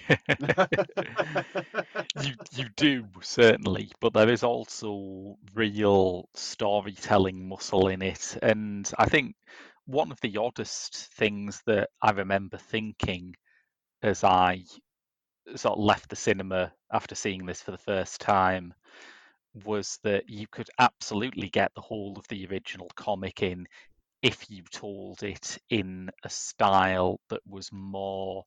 you you do, certainly, but there is also real storytelling muscle in it. And I think one of the oddest things that I remember thinking as I sort of left the cinema after seeing this for the first time was that you could absolutely get the whole of the original comic in if you told it in a style that was more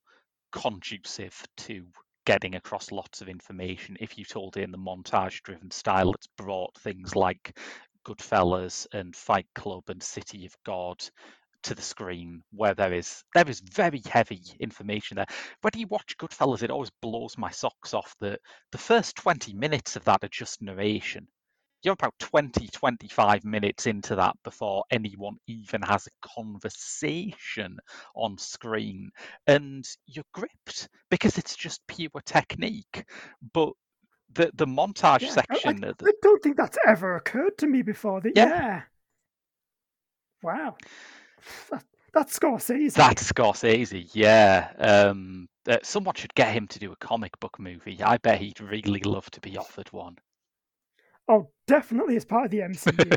conducive to getting across lots of information, if you told it in the montage-driven style that's brought things like Goodfellas and Fight Club and City of God to the screen, where there is there is very heavy information there. When you watch Goodfellas, it always blows my socks off that the first twenty minutes of that are just narration. You're about twenty, twenty-five minutes into that before anyone even has a conversation on screen. And you're gripped because it's just pure technique. But the, the montage yeah, section... I, I, I don't think that's ever occurred to me before. That, yeah. yeah. Wow. That, that's Scorsese. That's Scorsese, yeah. Um, uh, someone should get him to do a comic book movie. I bet he'd really love to be offered one. Oh, definitely as part of the M C U.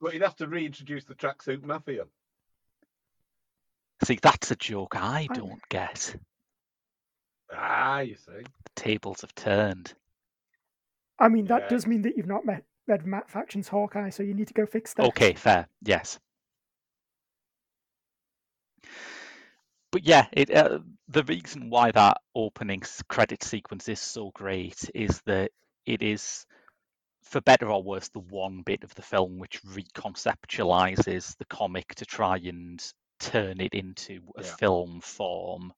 But you'd have to reintroduce the Tracksuit Mafia. See, that's a joke I don't I... get. Ah, you see. The tables have turned. I mean, that yeah. does mean that you've not met, read Matt Faction's Hawkeye, so you need to go fix that. Okay, fair. Yes. But yeah, it, uh, the reason why that opening credit sequence is so great is that it is, for better or worse, the one bit of the film which reconceptualizes the comic to try and turn it into a yeah. film form.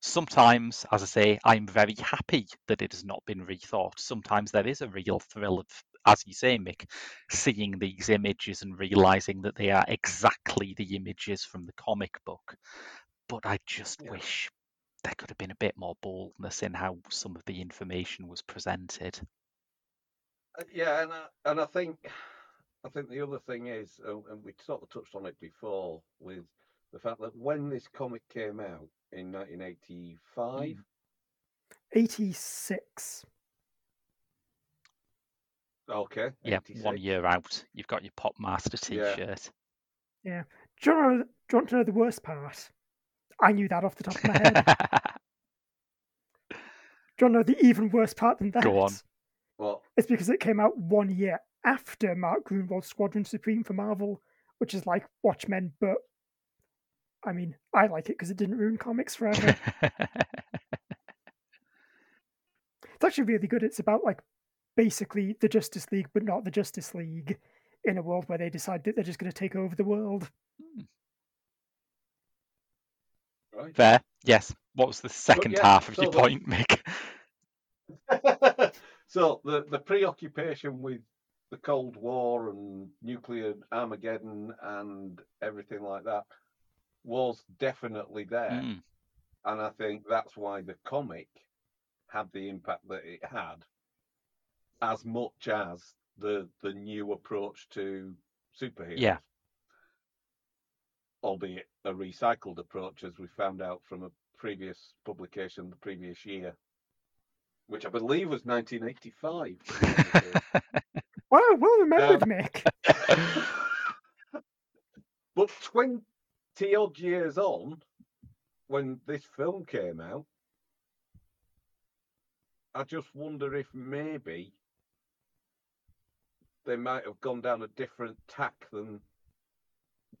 Sometimes, as I say, I'm very happy that it has not been rethought. Sometimes there is a real thrill of, as you say, Mick, seeing these images and realizing that they are exactly the images from the comic book. But I just yeah. wish there could have been a bit more boldness in how some of the information was presented. Yeah, and I, and I think I think the other thing is, and we sort of touched on it before, with the fact that when this comic came out in nineteen eighty-five, mm. eighty-six. Okay. Yeah, eighty-six. One year out. You've got your Pop Master T-shirt. Yeah. yeah. Do you know, do you want to know the worst part? I knew that off the top of my head. Do you know the even worse part than that? Go on. What? It's because it came out one year after Mark Gruenwald's Squadron Supreme for Marvel, which is like Watchmen, but I mean, I like it because it didn't ruin comics forever. It's actually really good. It's about like basically the Justice League, but not the Justice League, in a world where they decide that they're just going to take over the world. Right. Fair. Yes. What was the second yeah, half of so your the... point, Mick? So the, the preoccupation with the Cold War and nuclear Armageddon and everything like that was definitely there. Mm. And I think that's why the comic had the impact that it had, as much as the the new approach to superheroes. Yeah. Albeit a recycled approach, as we found out from a previous publication the previous year, which I believe was nineteen eighty-five. Wow, well remembered, um, Mick. But twenty-odd years on, when this film came out, I just wonder if maybe they might have gone down a different tack than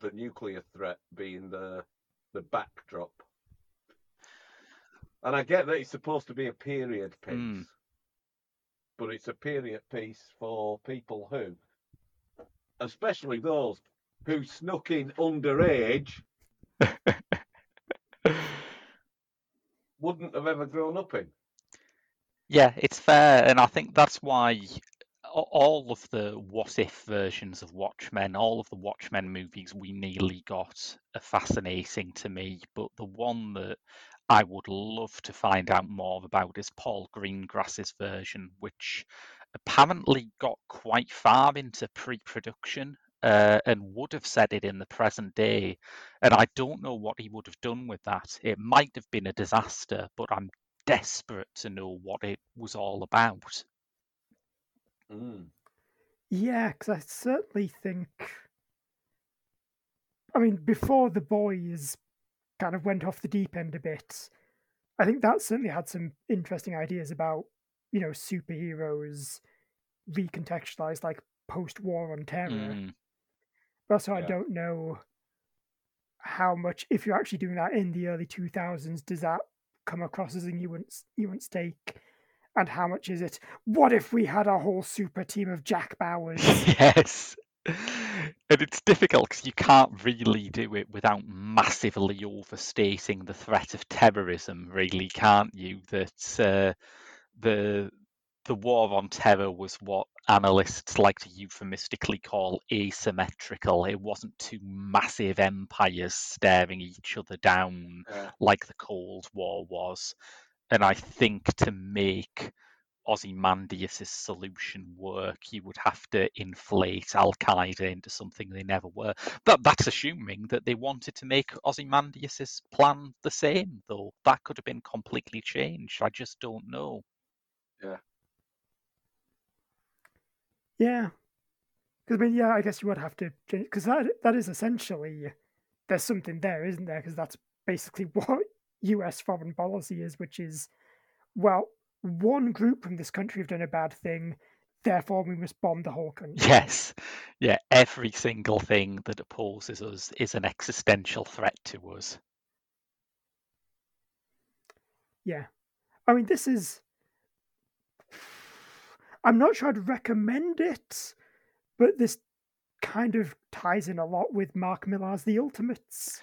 the nuclear threat being the the backdrop. And I get that it's supposed to be a period piece. Mm. But it's a period piece for people who, especially those who snuck in underage, wouldn't have ever grown up in. Yeah, it's fair. And I think that's why all of the what-if versions of Watchmen, all of the Watchmen movies we nearly got, are fascinating to me. But the one that I would love to find out more about is Paul Greengrass's version, which apparently got quite far into pre-production uh, and would have set it in the present day. And I don't know what he would have done with that. It might have been a disaster, but I'm desperate to know what it was all about. Mm. Yeah, because I certainly think, I mean, before The Boys kind of went off the deep end a bit, I think that certainly had some interesting ideas about, you know, superheroes recontextualized like post-war on terror. Mm. But also, yeah. I don't know how much, if you're actually doing that in the early two thousands, does that come across as a nuance, nuance take? And how much is it? What if we had a whole super team of Jack Bowers? Yes. And it's difficult because you can't really do it without massively overstating the threat of terrorism, really, can't you? That uh, the the war on terror was what analysts like to euphemistically call asymmetrical. It wasn't two massive empires staring each other down yeah. like the Cold War was. And I think to make Ozymandias' solution work, you would have to inflate Al-Qaeda into something they never were. But that's assuming that they wanted to make Ozymandias' plan the same, though. That could have been completely changed. I just don't know. Yeah. Yeah. I mean, yeah, I guess you would have to change, because that, that is essentially, there's something there, isn't there? Because that's basically what U S foreign policy is, which is, well, one group from this country have done a bad thing, therefore we must bomb the whole country. Yes. Yeah, every single thing that opposes us is an existential threat to us. Yeah. I mean, this is... I'm not sure I'd recommend it, but this kind of ties in a lot with Mark Millar's The Ultimates,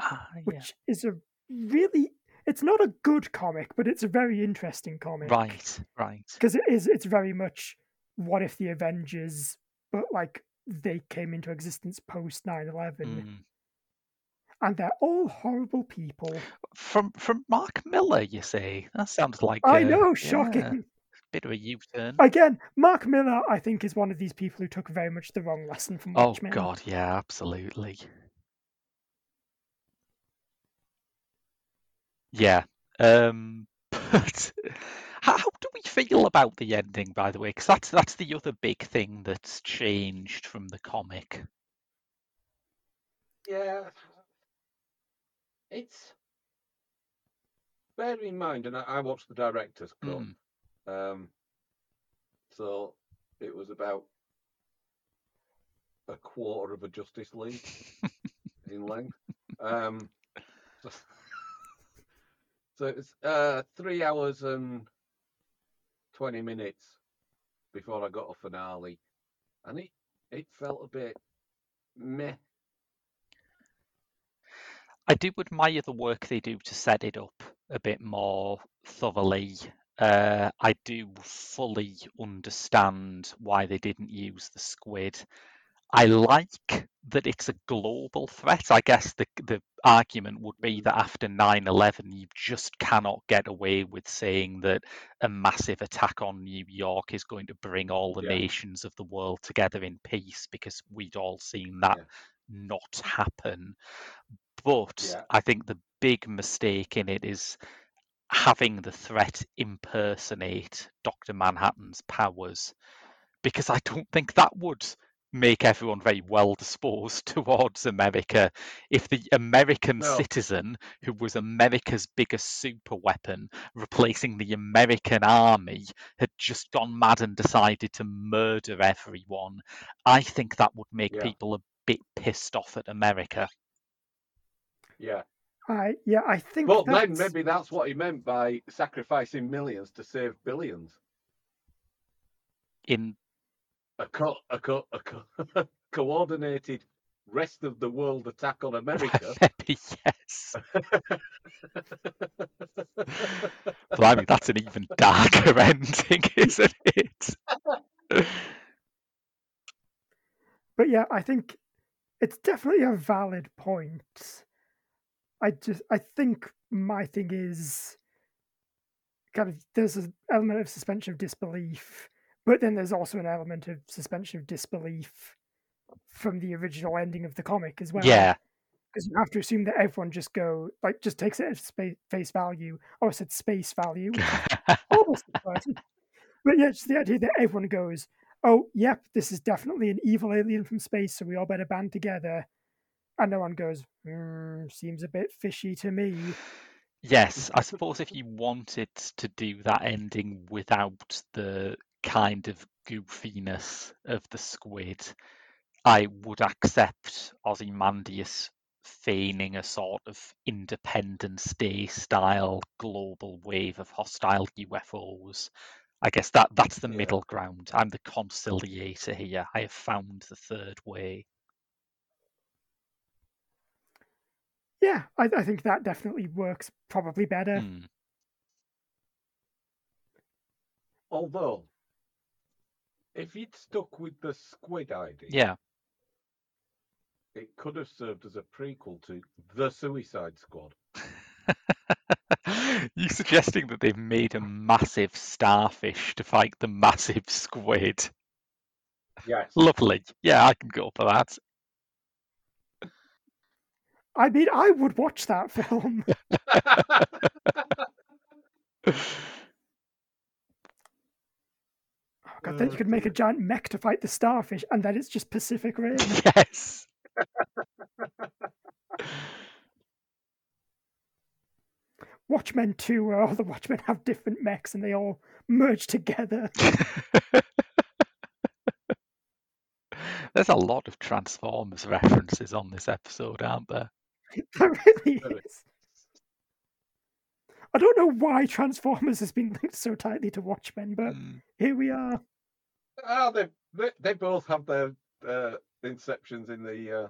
ah, yeah. which is a really... It's not a good comic, but it's a very interesting comic. Right, right. Because it is, it's very much what if the Avengers, but like they came into existence post nine eleven. Mm. And they're all horrible people. From from Mark Miller, you say? That sounds like... I a, know, shocking. Yeah, bit of a U-turn. Again, Mark Miller, I think, is one of these people who took very much the wrong lesson from oh, Watchmen. Oh, God, yeah, absolutely. Yeah, um, but how, how do we feel about the ending, by the way? Because that's, that's the other big thing that's changed from the comic. Yeah, it's... Bear in mind, and I, I watched the director's cut, mm. um, so it was about a quarter of a Justice League in length. Um, so... So it's uh, three hours and twenty minutes before I got a finale, and it it felt a bit meh. I do admire the work they do to set it up a bit more thoroughly. Uh, I do fully understand why they didn't use the squid. I like that it's a global threat. I guess the the argument would be that after nine eleven, you just cannot get away with saying that a massive attack on New York is going to bring all the yeah. nations of the world together in peace, because we'd all seen that yeah. not happen. But yeah. I think the big mistake in it is having the threat impersonate Doctor Manhattan's powers, because I don't think that would make everyone very well disposed towards America. If the American no. citizen, who was America's biggest super weapon, replacing the American army, had just gone mad and decided to murder everyone, I think that would make yeah. people a bit pissed off at America. Yeah. I yeah, I think. Well, that's... then maybe that's what he meant by sacrificing millions to save billions. In a co- a co- a co- coordinated rest of the world attack on America. Yes. Well, I mean, that's an even darker ending, isn't it? But yeah, I think it's definitely a valid point. I just, I think my thing is kind of, there's an element of suspension of disbelief, but then there's also an element of suspension of disbelief from the original ending of the comic as well. Yeah. Because you have to assume that everyone just go, like, just takes it at space, face value. Oh, I said space value. Almost. But yeah, just the idea that everyone goes, oh, yep, this is definitely an evil alien from space, so we all better band together. And no one goes, mm, seems a bit fishy to me. Yes, I suppose if you wanted to do that ending without the kind of goofiness of the squid, I would accept Ozymandias feigning a sort of Independence Day-style global wave of hostile U F Os. I guess that that's the yeah. middle ground. I'm the conciliator here. I have found the third way. Yeah, I, I think that definitely works probably better. Mm. Although, if he'd stuck with the squid idea, yeah. it could have served as a prequel to The Suicide Squad. You're suggesting that they've made a massive starfish to fight the massive squid. Yes. Lovely. Yeah, I can go for that. I mean, I would watch that film. Oh, God, then you could make a giant mech to fight the starfish, and then it's just Pacific Rim. Yes. Watchmen two, where all the Watchmen have different mechs and they all merge together. There's a lot of Transformers references on this episode, aren't there? There really is. I don't know why Transformers has been linked so tightly to Watchmen, but mm. here we are. Oh, they, they they both have their uh, inceptions in the uh,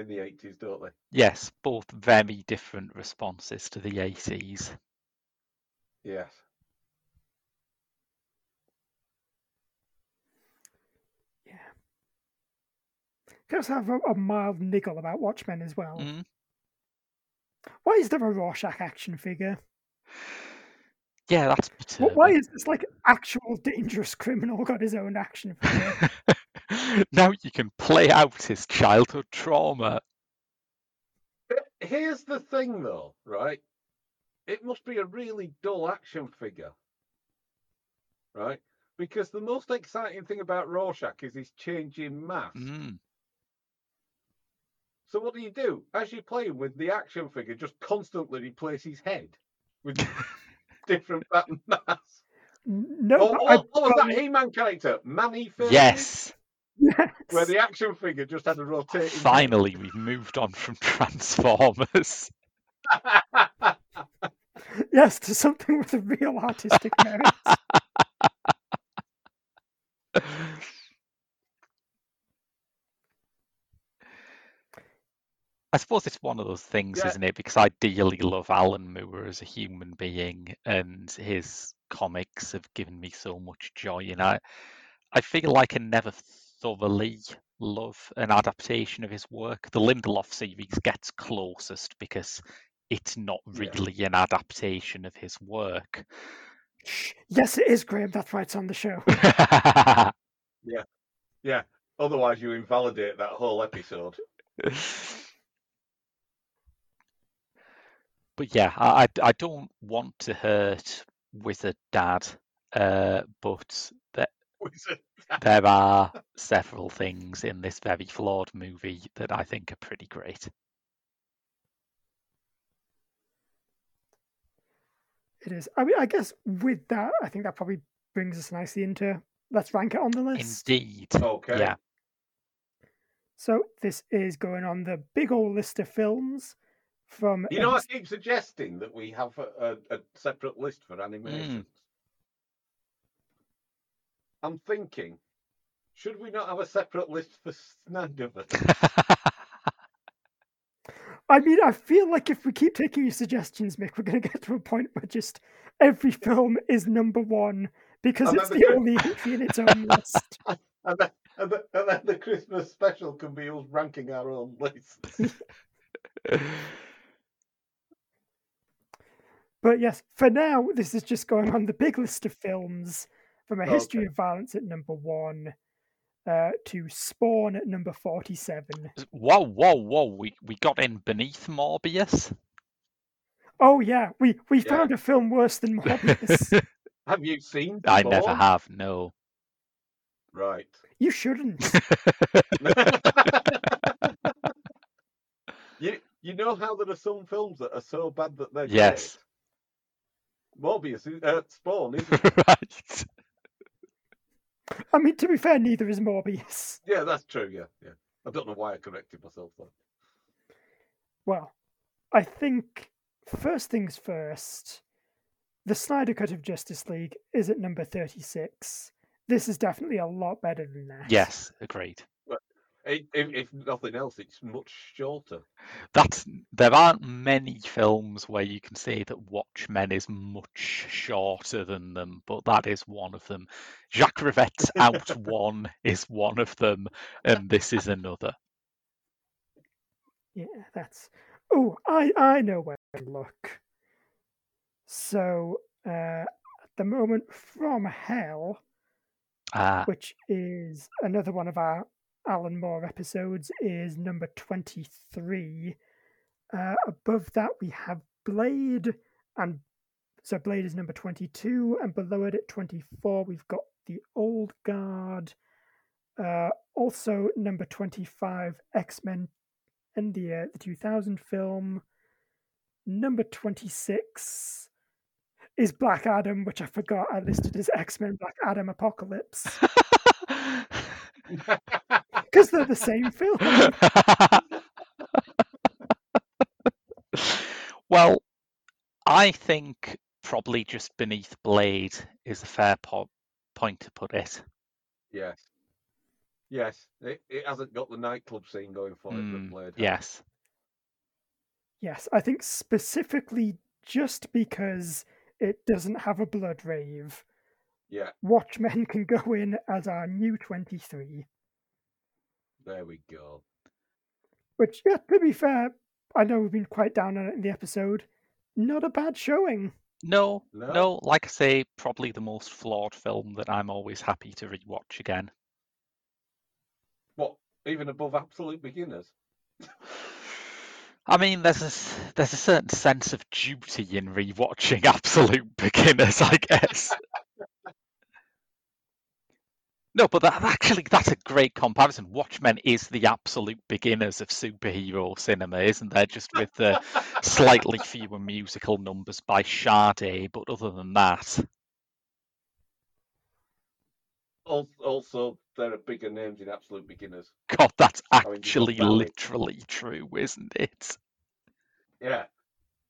in the eighties, don't they? Yes, both very different responses to the eighties. Yes. Yeah. Can I also have a, a mild niggle about Watchmen as well? Mm. Why is there a Rorschach action figure? Yeah, that's perturbing. Why is this like actual dangerous criminal got his own action figure? Now you can play out his childhood trauma. Here's the thing, though, right? It must be a really dull action figure, right? Because the most exciting thing about Rorschach is his changing mask. Mm. So what do you do? As you're playing with the action figure, just constantly replace his head with different pattern masks. No, or, or, what was that He-Man character? Manny Face? Yes. Yes. Where the action figure just had a rotating... Finally, head. We've moved on from Transformers. Yes, to something with a real artistic merit. I suppose it's one of those things, yeah. isn't it? Because I dearly love Alan Moore as a human being, and his comics have given me so much joy. And I, I feel like I never thoroughly love an adaptation of his work. The Lindelof series gets closest because it's not really yeah. an adaptation of his work. Yes, it is, Graham. That's why it's on the show. yeah, yeah. Otherwise, you invalidate that whole episode. But yeah, I I don't want to hurt Wizard Dad, uh, but there, there are several things in this very flawed movie that I think are pretty great. It is. I mean, I guess with that, I think that probably brings us nicely into let's rank it on the list. Indeed. Okay. Yeah. So this is going on the big old list of films. From you know, um, I keep suggesting that we have a, a, a separate list for animations. Mm. I'm thinking, should we not have a separate list for Snyderverse? I mean, I feel like if we keep taking your suggestions, Mick, we're going to get to a point where just every film is number one because and it's the, the only entry in its own list. And then, and, then, and then the Christmas special can be us ranking our own lists. But yes, for now, this is just going on the big list of films from A okay. History of Violence at number one uh, to Spawn at number forty-seven. Whoa, whoa, whoa. We, we got in beneath Morbius. Oh, yeah. We, we yeah. found a film worse than Morbius. Have you seen Spawn? I never have, no. Right. You shouldn't. you you know how there are some films that are so bad that they're yes. great? Morbius, uh, Spawn, isn't it? Right. I mean, to be fair, neither is Morbius. Yeah, that's true, yeah. yeah. I don't know why I corrected myself though. Well, I think, first things first, the Snyder Cut of Justice League is at number thirty-six. This is definitely a lot better than that. Yes, agreed. If, if nothing else, it's much shorter. That's there aren't many films where you can say that Watchmen is much shorter than them, but that is one of them. Jacques Rivette's Out One is one of them, and this is another. Yeah, that's. Oh, I I know where to look. So uh, at the moment, From Hell, ah. which is another one of our Alan Moore episodes, is number twenty-three. Uh, above that we have Blade, and so Blade is number twenty-two, and below it at twenty-four we've got The Old Guard. Uh, also number twenty-five, X-Men and the, uh, the two thousand film. Number twenty-six is Black Adam, which I forgot I listed as X-Men Black Adam Apocalypse. Because they're the same film. Well, I think probably just beneath Blade is a fair po- point to put it. Yes. Yes. It, it hasn't got the nightclub scene going for mm, it, but Blade has. Yes. Yes. I think specifically just because it doesn't have a blood rave. Yeah. Watchmen can go in as our new twenty-three. There we go. Which, yeah, to be fair, I know we've been quite down on it in the episode. Not a bad showing. No, no, no, like I say, probably the most flawed film that I'm always happy to rewatch again. What, even above Absolute Beginners? I mean, there's a, there's a certain sense of duty in rewatching Absolute Beginners, I guess. No, but that, actually, that's a great comparison. Watchmen is the Absolute Beginners of superhero cinema, isn't there? Just with the slightly fewer musical numbers by Sade, but other than that. Also, there are bigger names in Absolute Beginners. God, that's actually I mean, literally true, isn't it? Yeah.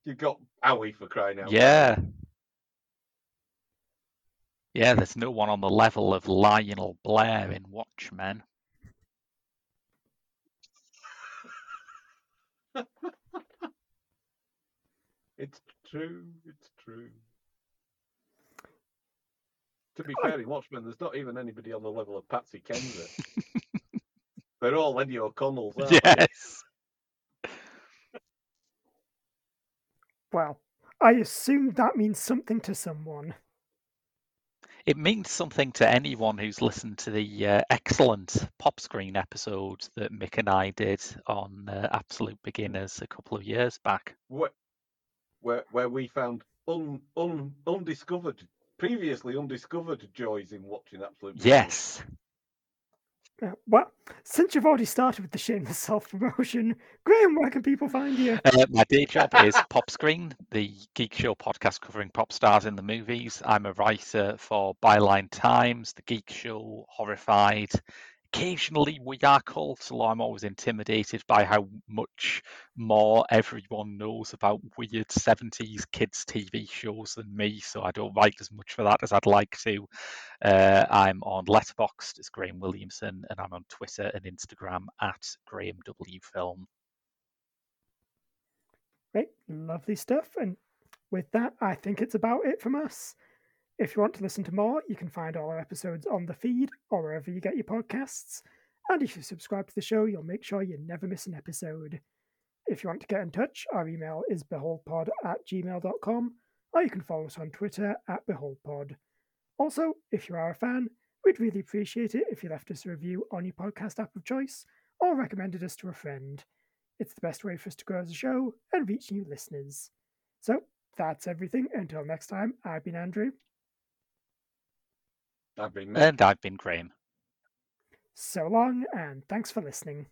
You've got Owie for crying out. Yeah. Yeah, there's no one on the level of Lionel Blair in Watchmen. It's true. It's true. To be fair, in Watchmen, there's not even anybody on the level of Patsy Kensit. They're all Eddie O'Connell's, aren't they? Yes. Wow. I assume that means something to someone. It means something to anyone who's listened to the uh, excellent Pop Screen episode that Mick and I did on uh, Absolute Beginners a couple of years back. Where, where, where we found un, un, undiscovered, previously undiscovered joys in watching Absolute Beginners. Yes. Uh, well, since you've already started with the shameless self-promotion, Graham, where can people find you? Uh, my day job is Pop Screen, the geek show podcast covering pop stars in the movies. I'm a writer for Byline Times, The Geek Show, Horrified. Occasionally We Are Cult, although I'm always intimidated by how much more everyone knows about weird seventies kids T V shows than me, so I don't write as much for that as I'd like to. Uh, I'm on Letterboxd as Graham Williamson, and I'm on Twitter and Instagram at Graham W Film. Great, lovely stuff. And with that, I think it's about it from us. If you want to listen to more, you can find all our episodes on the feed or wherever you get your podcasts. And if you subscribe to the show, you'll make sure you never miss an episode. If you want to get in touch, our email is beholdpod at gmail dot com, or you can follow us on Twitter at beholdpod. Also, if you are a fan, we'd really appreciate it if you left us a review on your podcast app of choice or recommended us to a friend. It's the best way for us to grow as a show and reach new listeners. So, that's everything. Until next time, I've been Andrew. I've been Matt. And I've been Graham. So long, and thanks for listening.